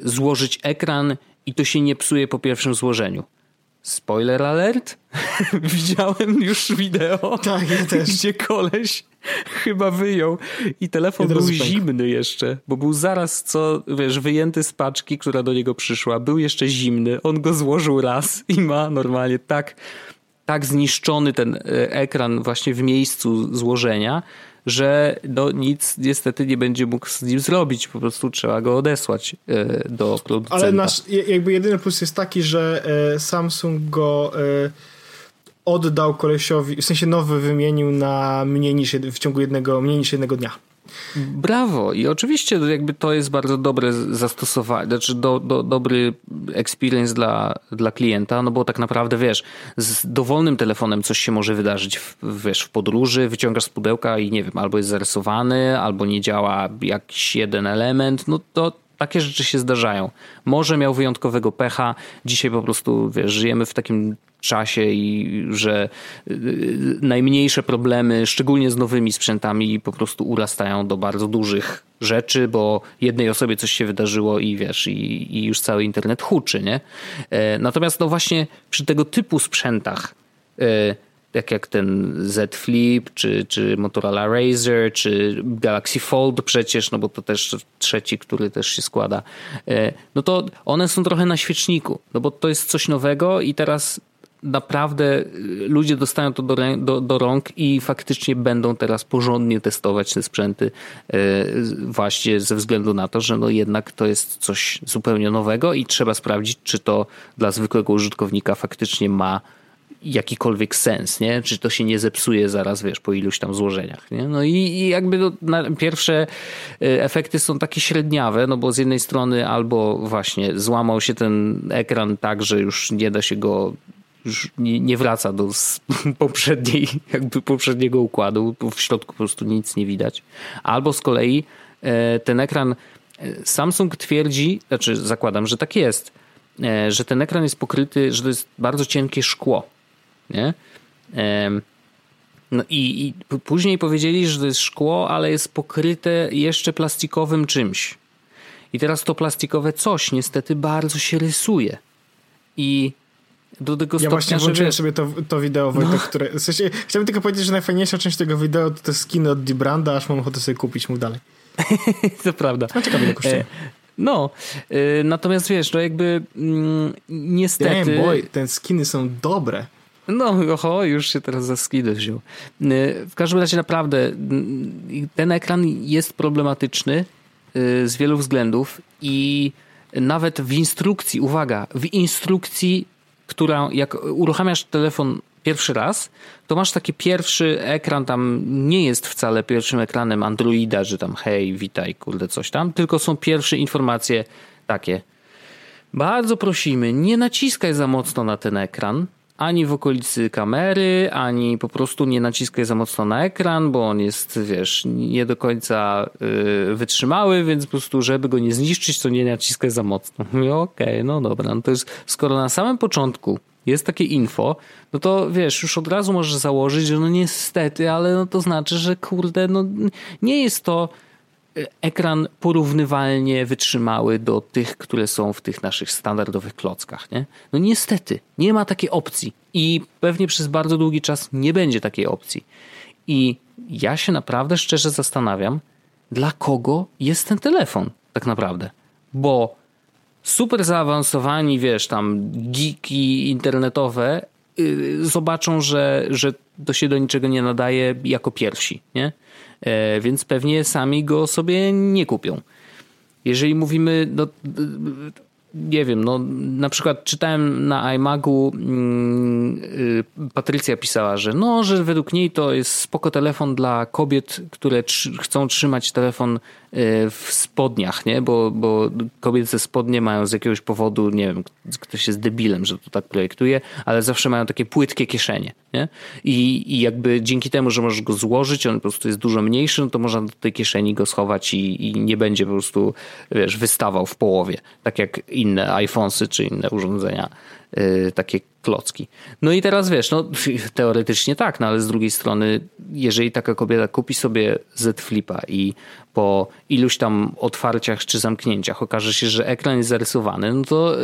złożyć ekran i to się nie psuje po pierwszym złożeniu. Spoiler alert, widziałem już wideo, tak, ja też. Gdzie koleś chyba wyjął i telefon był zimny jeszcze, bo był zaraz co, wiesz, wyjęty z paczki, która do niego przyszła, był jeszcze zimny, on go złożył raz i ma normalnie tak zniszczony ten ekran właśnie w miejscu złożenia, że no nic niestety nie będzie mógł z nim zrobić, po prostu trzeba go odesłać do producenta. Ale jakby jedyny plus jest taki, że Samsung go oddał kolesiowi, w sensie nowy wymienił na mniej niż jednego dnia. Brawo, i oczywiście jakby to jest bardzo dobre zastosowanie, znaczy dobry experience dla klienta, no bo tak naprawdę wiesz, z dowolnym telefonem coś się może wydarzyć w podróży, wyciągasz z pudełka i nie wiem, albo jest zarysowany, albo nie działa jakiś jeden element, no to takie rzeczy się zdarzają. Może miał wyjątkowego pecha, dzisiaj po prostu wiesz, żyjemy w takim czasie i że najmniejsze problemy, szczególnie z nowymi sprzętami, po prostu urastają do bardzo dużych rzeczy, bo jednej osobie coś się wydarzyło i wiesz, i już cały internet huczy, nie? Natomiast no właśnie przy tego typu sprzętach, tak jak ten Z Flip, czy Motorola Razr, czy Galaxy Fold przecież, no bo to też trzeci, który też się składa, no to one są trochę na świeczniku, no bo to jest coś nowego i teraz naprawdę ludzie dostają to do rąk i faktycznie będą teraz porządnie testować te sprzęty właśnie ze względu na to, że no jednak to jest coś zupełnie nowego i trzeba sprawdzić, czy to dla zwykłego użytkownika faktycznie ma jakikolwiek sens, nie? Czy to się nie zepsuje zaraz, wiesz, po iluś tam złożeniach, nie? No i jakby pierwsze efekty są takie średniawe, no bo z jednej strony albo właśnie złamał się ten ekran tak, że już nie da się go, już nie wraca do poprzedniego układu, bo w środku po prostu nic nie widać. Albo z kolei ten ekran, Samsung twierdzi, znaczy zakładam, że tak jest, że ten ekran jest pokryty, że to jest bardzo cienkie szkło, nie? No i później powiedzieli, że to jest szkło, ale jest pokryte jeszcze plastikowym czymś. I teraz to plastikowe coś niestety bardzo się rysuje. I do tego ja właśnie włączyłem sobie to wideo, Wojtek, no. Które... W sensie, chciałbym tylko powiedzieć, że najfajniejsza część tego wideo to te skiny od D-Branda, aż mam ochotę sobie kupić, mów dalej. To prawda. No ciekawe, ile kosztuje. No, natomiast wiesz, no jakby niestety... Damn boy, te skiny są dobre. No, oho, już się teraz za skiny wziął. W każdym razie naprawdę ten ekran jest problematyczny z wielu względów i nawet w instrukcji, uwaga, w instrukcji, która jak uruchamiasz telefon pierwszy raz, to masz taki pierwszy ekran, tam nie jest wcale pierwszym ekranem Androida, że tam hej, witaj, kurde, coś tam, tylko są pierwsze informacje takie. Bardzo prosimy, nie naciskaj za mocno na ten ekran, ani w okolicy kamery, ani po prostu nie naciskaj za mocno na ekran, bo on jest, wiesz, nie do końca wytrzymały, więc po prostu, żeby go nie zniszczyć, to nie naciskaj za mocno. Okej, okay, no dobra, no to jest, skoro na samym początku jest takie info, no to wiesz, już od razu możesz założyć, że no niestety, ale no to znaczy, że kurde, no nie jest to ekran porównywalnie wytrzymały do tych, które są w tych naszych standardowych klockach, nie? No niestety, nie ma takiej opcji i pewnie przez bardzo długi czas nie będzie takiej opcji. I ja się naprawdę szczerze zastanawiam, dla kogo jest ten telefon tak naprawdę, bo super zaawansowani, wiesz, tam geeki internetowe zobaczą, że to się do niczego nie nadaje jako pierwsi, nie? Więc pewnie sami go sobie nie kupią. Jeżeli mówimy, no, nie wiem, no, na przykład czytałem na iMagu, Patrycja pisała, że no, że według niej to jest spoko telefon dla kobiet, które chcą trzymać telefon w spodniach, nie? Bo kobiece spodnie mają z jakiegoś powodu, nie wiem, ktoś jest debilem, że to tak projektuje, ale zawsze mają takie płytkie kieszenie, nie? I jakby dzięki temu, że możesz go złożyć, on po prostu jest dużo mniejszy, no to można do tej kieszeni go schować i nie będzie po prostu, wiesz, wystawał w połowie, tak jak inne iPhonesy czy inne urządzenia, takie klocki. No i teraz wiesz, no teoretycznie tak, no ale z drugiej strony, jeżeli taka kobieta kupi sobie Z Flipa i po iluś tam otwarciach czy zamknięciach okaże się, że ekran jest zarysowany, no to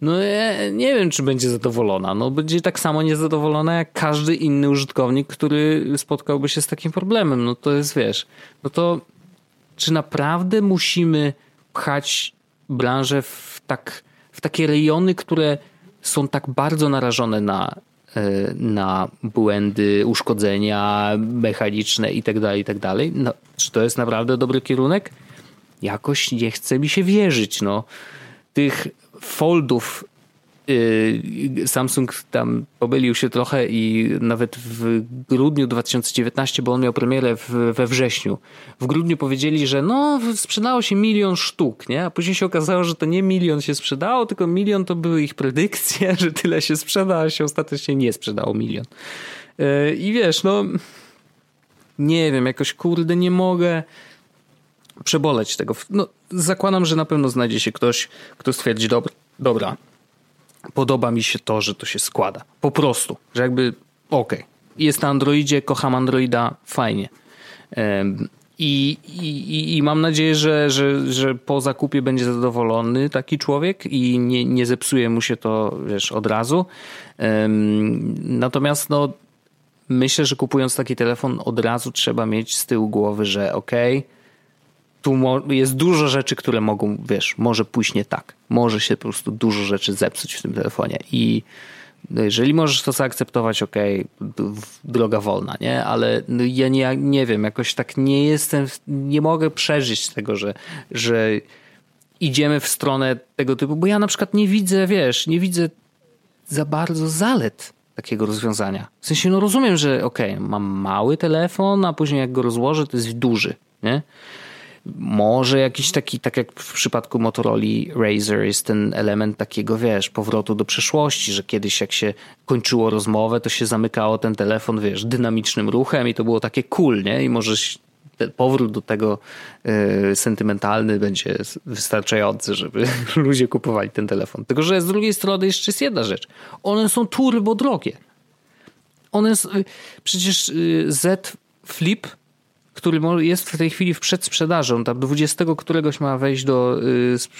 no ja nie wiem, czy będzie zadowolona. No będzie tak samo niezadowolona jak każdy inny użytkownik, który spotkałby się z takim problemem. No to jest, wiesz, no to czy naprawdę musimy pchać branżę w takie rejony, które są tak bardzo narażone na błędy, uszkodzenia mechaniczne itd. No, czy to jest naprawdę dobry kierunek? Jakoś nie chce mi się wierzyć. No. Tych foldów Samsung tam pomylił się trochę i nawet w grudniu 2019, bo on miał premierę we wrześniu. W grudniu powiedzieli, że no sprzedało się 1 000 000 sztuk, nie? A później się okazało, że to nie 1 000 000 się sprzedało, tylko 1 000 000 to były ich predykcje, że tyle się sprzeda, a się ostatecznie nie sprzedało 1 000 000. I wiesz, no nie wiem, jakoś kurde nie mogę przeboleć tego. No, zakładam, że na pewno znajdzie się ktoś, kto stwierdzi, dobra, podoba mi się to, że to się składa. Po prostu, że jakby okej. Jest na Androidzie, kocham Androida, fajnie. I mam nadzieję, że po zakupie będzie zadowolony taki człowiek i nie zepsuje mu się to, wiesz, od razu. Natomiast no, myślę, że kupując taki telefon od razu trzeba mieć z tyłu głowy, że okej, tu jest dużo rzeczy, które mogą, wiesz, może pójść nie tak. Może się po prostu dużo rzeczy zepsuć w tym telefonie i jeżeli możesz to zaakceptować, droga wolna, nie? Ale ja nie wiem, jakoś tak nie jestem, nie mogę przeżyć tego, że idziemy w stronę tego typu, bo ja na przykład nie widzę, wiesz, za bardzo zalet takiego rozwiązania. W sensie, no rozumiem, że mam mały telefon, a później jak go rozłożę, to jest duży, nie? Może jakiś taki, tak jak w przypadku Motoroli Razr, jest ten element takiego, wiesz, powrotu do przeszłości, że kiedyś jak się kończyło rozmowę, to się zamykało ten telefon, wiesz, dynamicznym ruchem i to było takie cool, nie? I może ten powrót do tego sentymentalny będzie wystarczający, żeby ludzie kupowali ten telefon. Tylko że z drugiej strony jeszcze jest jedna rzecz. One są turbo drogie. Przecież Z Flip, który jest w tej chwili w przedsprzedaży, on tam 20 któregoś ma wejść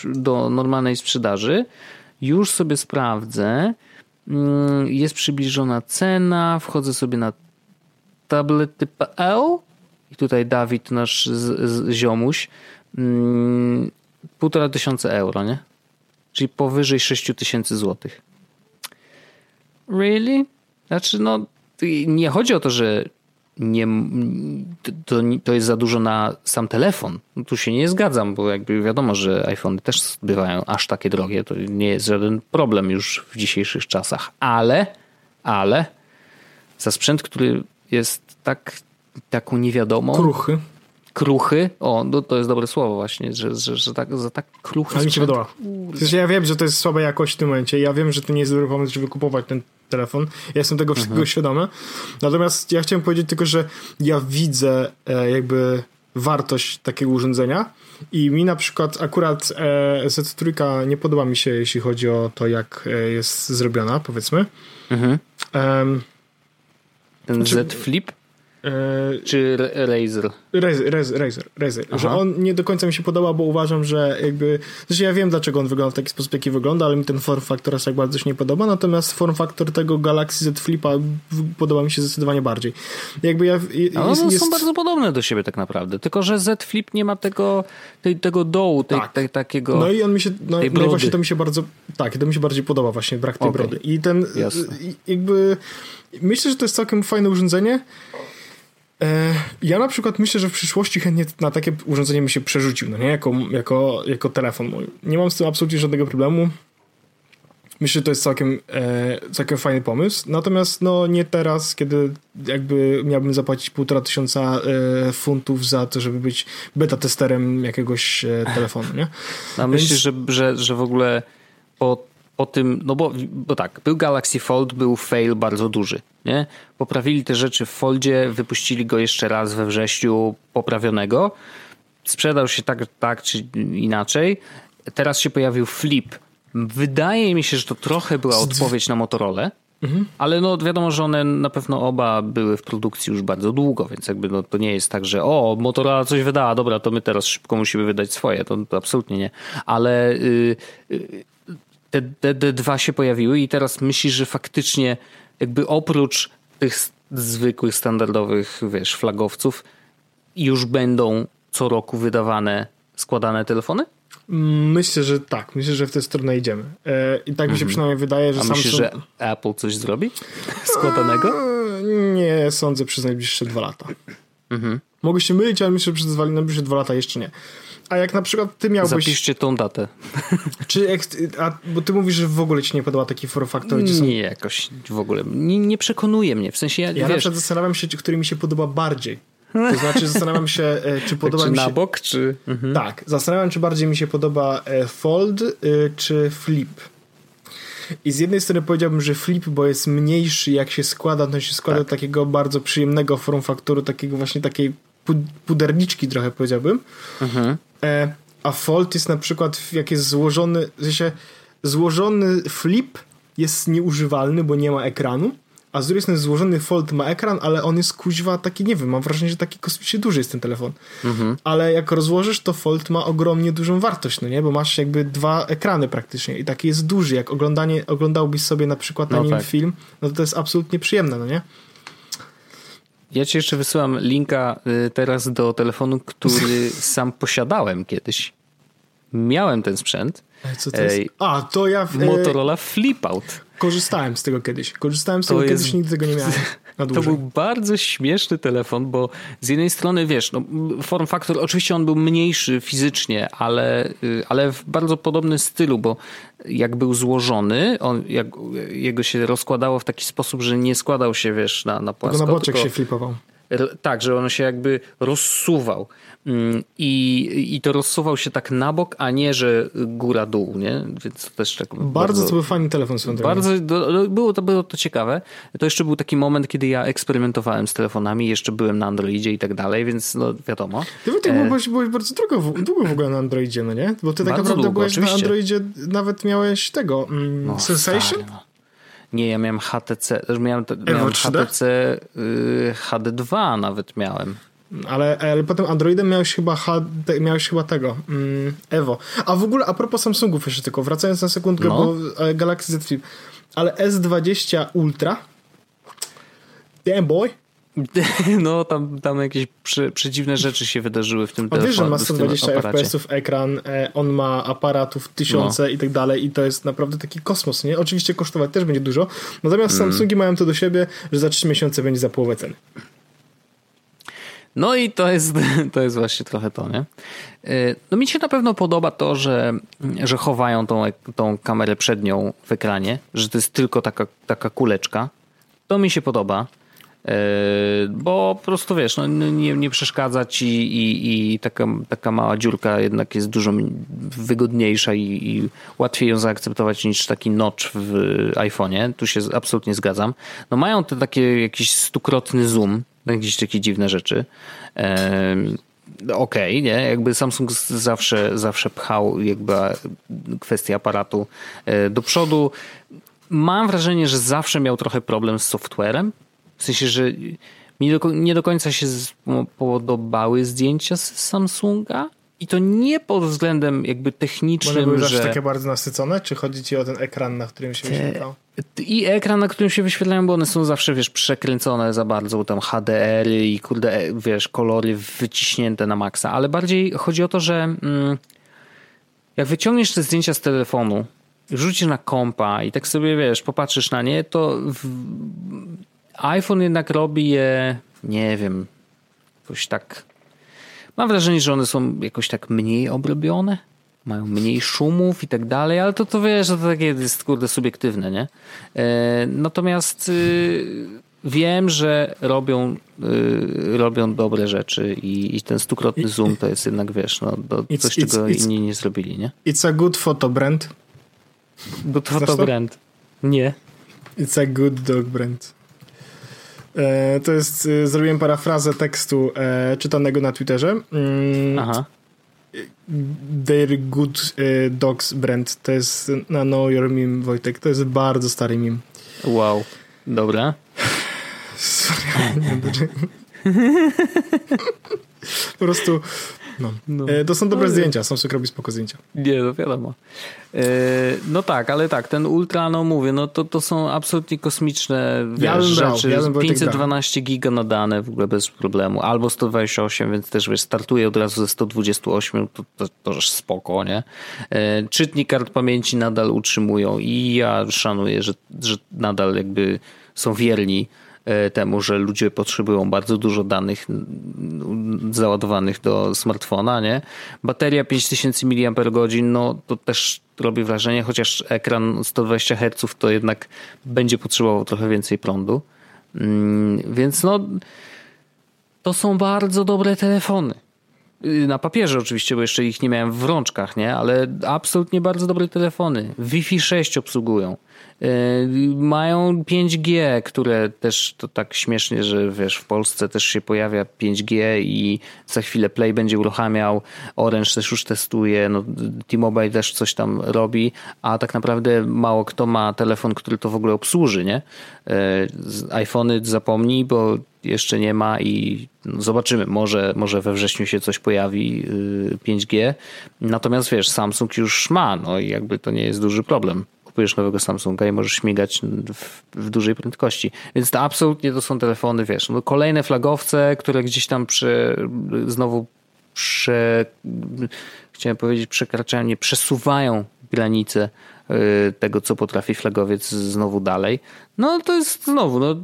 do normalnej sprzedaży. Już sobie sprawdzę. Jest przybliżona cena. Wchodzę sobie na tablety.pl i tutaj Dawid, nasz ziomuś, 1500 euro, nie? Czyli powyżej 6000 złotych. Really? Znaczy, no nie chodzi o to, że to jest za dużo na sam telefon. Tu się nie zgadzam, bo jakby wiadomo, że iPhony też bywają aż takie drogie. To nie jest żaden problem już w dzisiejszych czasach. Ale za sprzęt, który jest taką niewiadomą... Kruchy. O, no to jest dobre słowo właśnie, że tak, za tak kruchy... Ale mi się podoba. Ja wiem, że to jest słaba jakość w tym momencie. Ja wiem, że to nie jest dobry pomysł, żeby kupować ten telefon. Ja jestem tego wszystkiego świadomy. Natomiast ja chciałem powiedzieć tylko, że ja widzę jakby wartość takiego urządzenia i mi na przykład akurat Z3 nie podoba mi się, jeśli chodzi o to, jak jest zrobiona, powiedzmy. Ten Z Flip? Czy Razr? Razr. Że on nie do końca mi się podoba, bo uważam, że jakby... Znaczy ja wiem, dlaczego on wygląda w taki sposób, jaki wygląda, ale mi ten form factor aż tak bardzo się nie podoba, natomiast form factor tego Galaxy Z Flipa podoba mi się zdecydowanie bardziej. One są bardzo podobne do siebie tak naprawdę, tylko że Z Flip nie ma tego dołu, takiego... No i on mi się... No właśnie to mi się bardzo... Tak, to mi się bardziej podoba właśnie, brak tej brody. I ten... Jakby... Myślę, że to jest całkiem fajne urządzenie. Ja na przykład myślę, że w przyszłości chętnie na takie urządzenie bym się przerzucił, no nie? Jako telefon mój. Nie mam z tym absolutnie żadnego problemu. Myślę, że to jest całkiem fajny pomysł. Natomiast no nie teraz, kiedy jakby miałbym zapłacić 1500 funtów za to, żeby być beta testerem jakiegoś telefonu, nie? A myślisz, że w ogóle po tym, no bo tak, był Galaxy Fold, był fail bardzo duży, nie? Poprawili te rzeczy w Foldzie, wypuścili go jeszcze raz we wrześniu poprawionego. Sprzedał się tak czy inaczej. Teraz się pojawił Flip. Wydaje mi się, że to trochę była odpowiedź na Motorolę, ale no wiadomo, że one na pewno oba były w produkcji już bardzo długo, więc jakby no to nie jest tak, że Motorola coś wydała, dobra, to my teraz szybko musimy wydać swoje, to absolutnie nie. Ale te dwa się pojawiły i teraz myślisz, że faktycznie jakby oprócz tych zwykłych, standardowych, wiesz, flagowców już będą co roku wydawane składane telefony? Myślę, że tak. Myślę, że w tę stronę idziemy. I tak mi się przynajmniej wydaje, że Samsung... Myślisz, że Apple coś zrobi? Składanego? Nie sądzę przez najbliższe 2 lata. Mogę się mylić, ale myślę, że przez najbliższe 2 lata jeszcze nie. A jak na przykład ty miałbyś... Zapiszcie tą datę. Bo ty mówisz, że w ogóle ci nie podoba taki form factor, gdzie są... Nie, jakoś w ogóle. Nie przekonuje mnie. W sensie ja na przykład zastanawiam się, który mi się podoba bardziej. To znaczy zastanawiam się, czy podoba mi się... na bok, czy... Tak, zastanawiam, czy bardziej mi się podoba Fold, czy Flip. I z jednej strony powiedziałbym, że Flip, bo jest mniejszy, jak się składa, to się składa do takiego bardzo przyjemnego form faktoru, takiego właśnie takiej puderniczki trochę powiedziałbym. A Fold jest na przykład, jak jest złożony, w sensie złożony Flip jest nieużywalny, bo nie ma ekranu. A z drugiej strony złożony Fold ma ekran, ale on jest kuźwa taki, nie wiem, mam wrażenie, że taki kosmicznie duży jest ten telefon. Ale jak rozłożysz, to Fold ma ogromnie dużą wartość, no nie? Bo masz jakby 2 ekrany praktycznie i taki jest duży. Jak oglądałbyś sobie na przykład na nim film, no to jest absolutnie przyjemne, no nie? Ja ci jeszcze wysyłam linka teraz do telefonu, który sam posiadałem kiedyś. Miałem ten sprzęt. Co to jest? To ja... Motorola Flipout. Korzystałem z tego kiedyś. Nigdy tego nie miałem na dłużej. To był bardzo śmieszny telefon, bo z jednej strony, wiesz, no, form factor, oczywiście on był mniejszy fizycznie, ale w bardzo podobnym stylu, bo jak był złożony, jego się rozkładało w taki sposób, że nie składał się, wiesz, na płasko. Tylko na boczek się flipował. Tak, że on się jakby rozsuwał i to rozsuwał się tak na bok, a nie, że góra dół, nie? Więc to też tak bardzo to był fajny telefon. Było to ciekawe. To jeszcze był taki moment, kiedy ja eksperymentowałem z telefonami, jeszcze byłem na Androidzie i tak dalej, więc no wiadomo. Ty byłeś bardzo długo w ogóle na Androidzie, no nie? Bo ty tak naprawdę byłeś oczywiście. Na Androidzie, nawet miałeś tego Sensation? Nie, ja miałem HTC, miałem HTC HD2 nawet miałem. Ale potem Androidem miałeś chyba tego, Evo. A w ogóle a propos Samsungów jeszcze tylko, wracając na sekundkę, bo Galaxy Z Flip, ale S20 Ultra, damn boy. No tam jakieś przedziwne rzeczy się wydarzyły w tym telefonie. Wiesz, że ma 120 fps ekran, on ma aparatów tysiące i tak dalej i to jest naprawdę taki kosmos, nie? Oczywiście kosztować też będzie dużo, natomiast Samsungi mają to do siebie, że za 3 miesiące będzie za połowę ceny. No i to jest właśnie trochę to, nie? No mi się na pewno podoba to, że chowają tą kamerę przednią w ekranie, że to jest tylko taka kuleczka. To mi się podoba. Bo po prostu wiesz, no, nie przeszkadza ci i taka mała dziurka jednak jest dużo wygodniejsza i łatwiej ją zaakceptować niż taki notch w iPhone'ie. Tu się absolutnie zgadzam. No mają te takie jakiś 100-krotny zoom, jakieś takie dziwne rzeczy. Okej, nie? Jakby Samsung zawsze pchał jakby kwestię aparatu do przodu. Mam wrażenie, że zawsze miał trochę problem z softwarem. W sensie, że nie do końca się podobały zdjęcia z Samsunga i to nie pod względem jakby technicznym, one były zawsze takie bardzo nasycone? Czy chodzi ci o ten ekran, na którym się wyświetlał? I ekran, na którym się wyświetlają, bo one są zawsze, wiesz, przekręcone za bardzo, tam HDR-y i kurde, wiesz, kolory wyciśnięte na maksa, ale bardziej chodzi o to, że jak wyciągniesz te zdjęcia z telefonu, rzucisz na kompa i tak sobie, wiesz, popatrzysz na nie, to... iPhone jednak robi je, nie wiem, jakoś tak... Mam wrażenie, że one są jakoś tak mniej obrobione. mają mniej szumów i tak dalej, ale to wiesz, że to takie jest kurde subiektywne, nie? Natomiast wiem, że robią dobre rzeczy i ten stukrotny zoom to jest jednak, wiesz, no, coś, czego inni nie zrobili, nie? It's a good photo brand. Good photo brand. Nie. It's a good dog brand. To jest, zrobiłem parafrazę tekstu czytanego na Twitterze. Aha. They're good dogs brand. To jest na Know Your Meme, Wojtek. To jest bardzo stary meme. Wow. Dobra. Po prostu no. To są dobre zdjęcia, Samsung robi spoko zdjęcia. Nie, no wiadomo. No tak, ale tak, ten Ultra, no mówię, no to są absolutnie kosmiczne rzeczy. 512 giga nadane w ogóle bez problemu, albo 128, więc też wiesz, startuje od razu ze 128, to już spoko, nie? Czytnik kart pamięci nadal utrzymują i ja szanuję, że nadal jakby są wierni temu, że ludzie potrzebują bardzo dużo danych załadowanych do smartfona, nie? Bateria 5000 mAh, no to też robi wrażenie, chociaż ekran 120 Hz to jednak będzie potrzebował trochę więcej prądu. Więc no to są bardzo dobre telefony. Na papierze oczywiście, bo jeszcze ich nie miałem w rączkach, nie? Ale absolutnie bardzo dobre telefony. Wi-Fi 6 obsługują. Mają 5G, które też to tak śmiesznie, że wiesz, w Polsce też się pojawia 5G i za chwilę Play będzie uruchamiał, Orange też już testuje, no, T-Mobile też coś tam robi, a tak naprawdę mało kto ma telefon, który to w ogóle obsłuży, nie? iPhony zapomnij, bo jeszcze nie ma i zobaczymy, może we wrześniu się coś pojawi 5G, natomiast wiesz, Samsung już ma, no i jakby to nie jest duży problem. Kupujesz nowego Samsunga i możesz śmigać w dużej prędkości. Więc to absolutnie to są telefony, wiesz, no kolejne flagowce, które gdzieś tam przesuwają granice tego, co potrafi flagowiec znowu dalej. No to jest znowu, no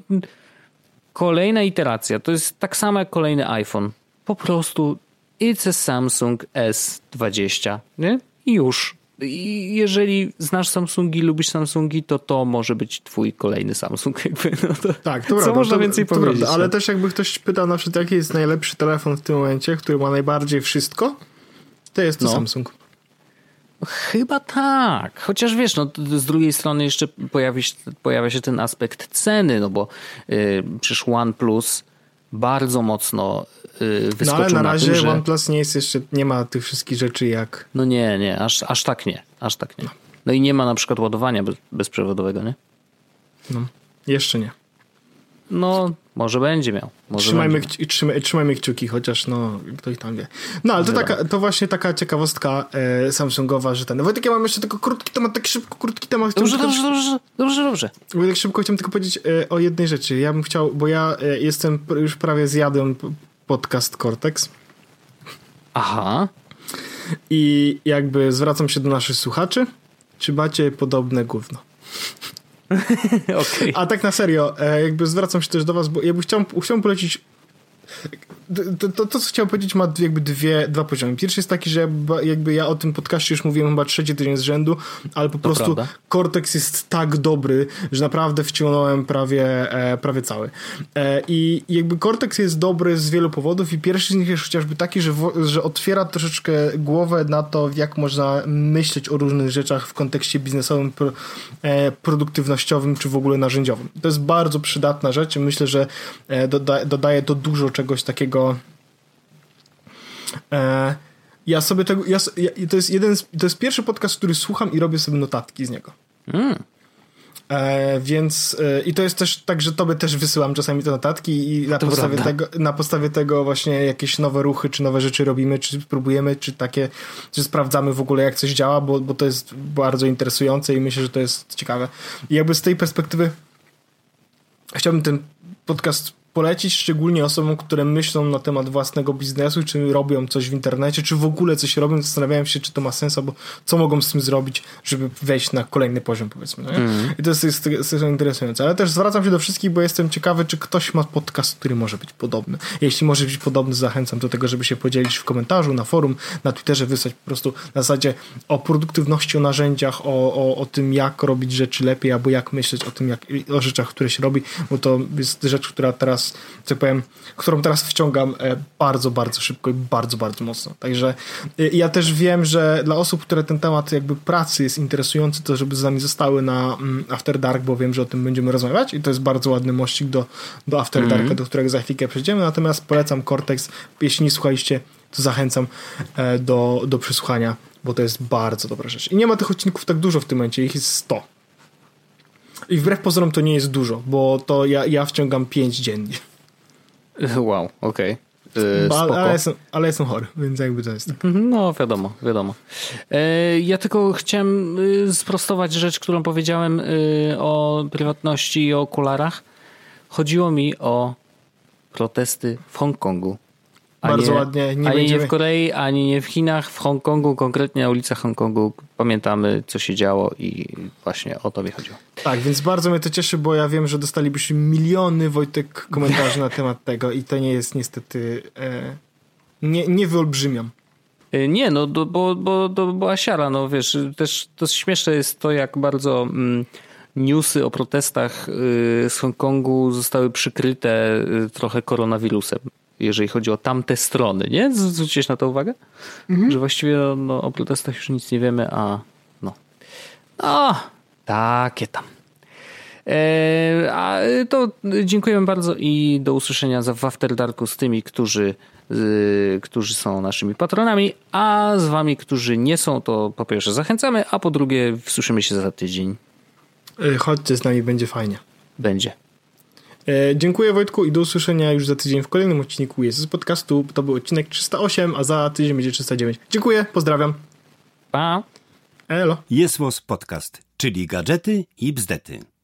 kolejna iteracja. To jest tak samo jak kolejny iPhone. Po prostu it's a Samsung S20. Nie? I już. I jeżeli znasz Samsungi, lubisz Samsungi, to może być twój kolejny Samsung. Jakby. No to, tak, to co prawda, można więcej powiedzieć? Prawda, ale też jakby ktoś pytał na przykład, jaki jest najlepszy telefon w tym momencie, który ma najbardziej wszystko, to jest to Samsung. Chyba tak. Chociaż wiesz, no z drugiej strony jeszcze pojawia się ten aspekt ceny, no bo przecież OnePlus bardzo mocno wyskoczył. No ale na razie tym, że OnePlus nie jest jeszcze, nie ma tych wszystkich rzeczy jak. No nie, aż tak nie. No i nie ma na przykład ładowania bezprzewodowego, nie? No, jeszcze nie. No, może będzie miał. Może trzymajmy kciuki, chociaż no, ktoś tam wie. No, ale to właśnie taka ciekawostka Samsungowa, że ten. Wojtek, ja mam jeszcze tylko krótki temat. Dobrze. Wojtek, szybko chciałem tylko powiedzieć o jednej rzeczy. Ja bym chciał, bo ja jestem, już prawie zjadłem podcast Cortex. Aha. I jakby zwracam się do naszych słuchaczy. Czy macie podobne gówno? Okay. A tak na serio, jakby zwracam się też do was, bo ja bym chciał polecić to, co chciałem powiedzieć, ma jakby dwa poziomy. Pierwszy jest taki, że jakby ja o tym podcaście już mówiłem chyba 3 tydzień z rzędu, ale po prostu Cortex jest tak dobry, że naprawdę wciągnąłem prawie cały. I jakby Cortex jest dobry z wielu powodów i pierwszy z nich jest chociażby taki, że otwiera troszeczkę głowę na to, jak można myśleć o różnych rzeczach w kontekście biznesowym, produktywnościowym czy w ogóle narzędziowym. To jest bardzo przydatna rzecz. Myślę, że dodaje to dużo czegoś takiego. Ja sobie tego. To jest to jest pierwszy podcast, który słucham i robię sobie notatki z niego. Więc i to jest też tak, że tobie też wysyłam czasami te notatki i na podstawie tego właśnie jakieś nowe ruchy, czy nowe rzeczy robimy, czy spróbujemy, czy sprawdzamy w ogóle, jak coś działa, bo to jest bardzo interesujące i myślę, że to jest ciekawe. I jakby z tej perspektywy chciałbym ten podcast polecić szczególnie osobom, które myślą na temat własnego biznesu, czy robią coś w internecie, czy w ogóle coś robią, zastanawiają się, czy to ma sens, albo co mogą z tym zrobić, żeby wejść na kolejny poziom, powiedzmy. No nie? Mm. I to jest interesujące. Ale też zwracam się do wszystkich, bo jestem ciekawy, czy ktoś ma podcast, który może być podobny. Jeśli może być podobny, zachęcam do tego, żeby się podzielić w komentarzu, na forum, na Twitterze, wysłać po prostu na zasadzie o produktywności, o narzędziach, o tym, jak robić rzeczy lepiej, albo jak myśleć o tym, o rzeczach, które się robi, bo to jest rzecz, która teraz, co powiem, którą teraz wciągam bardzo, bardzo szybko i bardzo, bardzo mocno. Także ja też wiem, że dla osób, które ten temat jakby pracy jest interesujący, to żeby z nami zostały na After Dark, bo wiem, że o tym będziemy rozmawiać i to jest bardzo ładny mościk do After Darka, do którego za chwilkę przejdziemy, natomiast polecam Cortex. Jeśli nie słuchaliście, to zachęcam do przesłuchania, bo to jest bardzo dobra rzecz. I nie ma tych odcinków tak dużo w tym momencie, ich jest 100. I wbrew pozorom to nie jest dużo, bo to ja wciągam 5 dziennie. Wow, okej. Ale jestem chory, więc jakby to jest tak. No wiadomo. Ja tylko chciałem sprostować rzecz, którą powiedziałem o prywatności i o okularach. Chodziło mi o protesty w Hongkongu. Bardzo ładnie. Nie w Korei, ani nie w Chinach, w Hongkongu, konkretnie na ulicach Hongkongu. Pamiętamy, co się działo i właśnie o to mi chodziło. Tak, więc bardzo mnie to cieszy, bo ja wiem, że dostalibyśmy miliony, Wojtek, komentarzy na temat tego i to nie jest niestety... nie wyolbrzymiam. Nie, no bo to była siara. No wiesz, też to śmieszne jest to, jak bardzo... newsy o protestach z Hongkongu zostały przykryte trochę koronawirusem, jeżeli chodzi o tamte strony, nie? Zwróciłeś na to uwagę? Że właściwie no, o protestach już nic nie wiemy, a no takie tam. A to dziękujemy bardzo i do usłyszenia w After Darku z tymi, którzy są naszymi patronami, a z wami, którzy nie są, to po pierwsze zachęcamy, a po drugie słyszymy się za tydzień. Chodźcie z nami, będzie fajnie. Będzie. Dziękuję, Wojtku, i do usłyszenia już za tydzień w kolejnym odcinku YesWas podcastu. To był odcinek 308, a za tydzień będzie 309. Dziękuję, pozdrawiam. Pa. Elo. YesWas podcast, czyli gadżety i bzdety.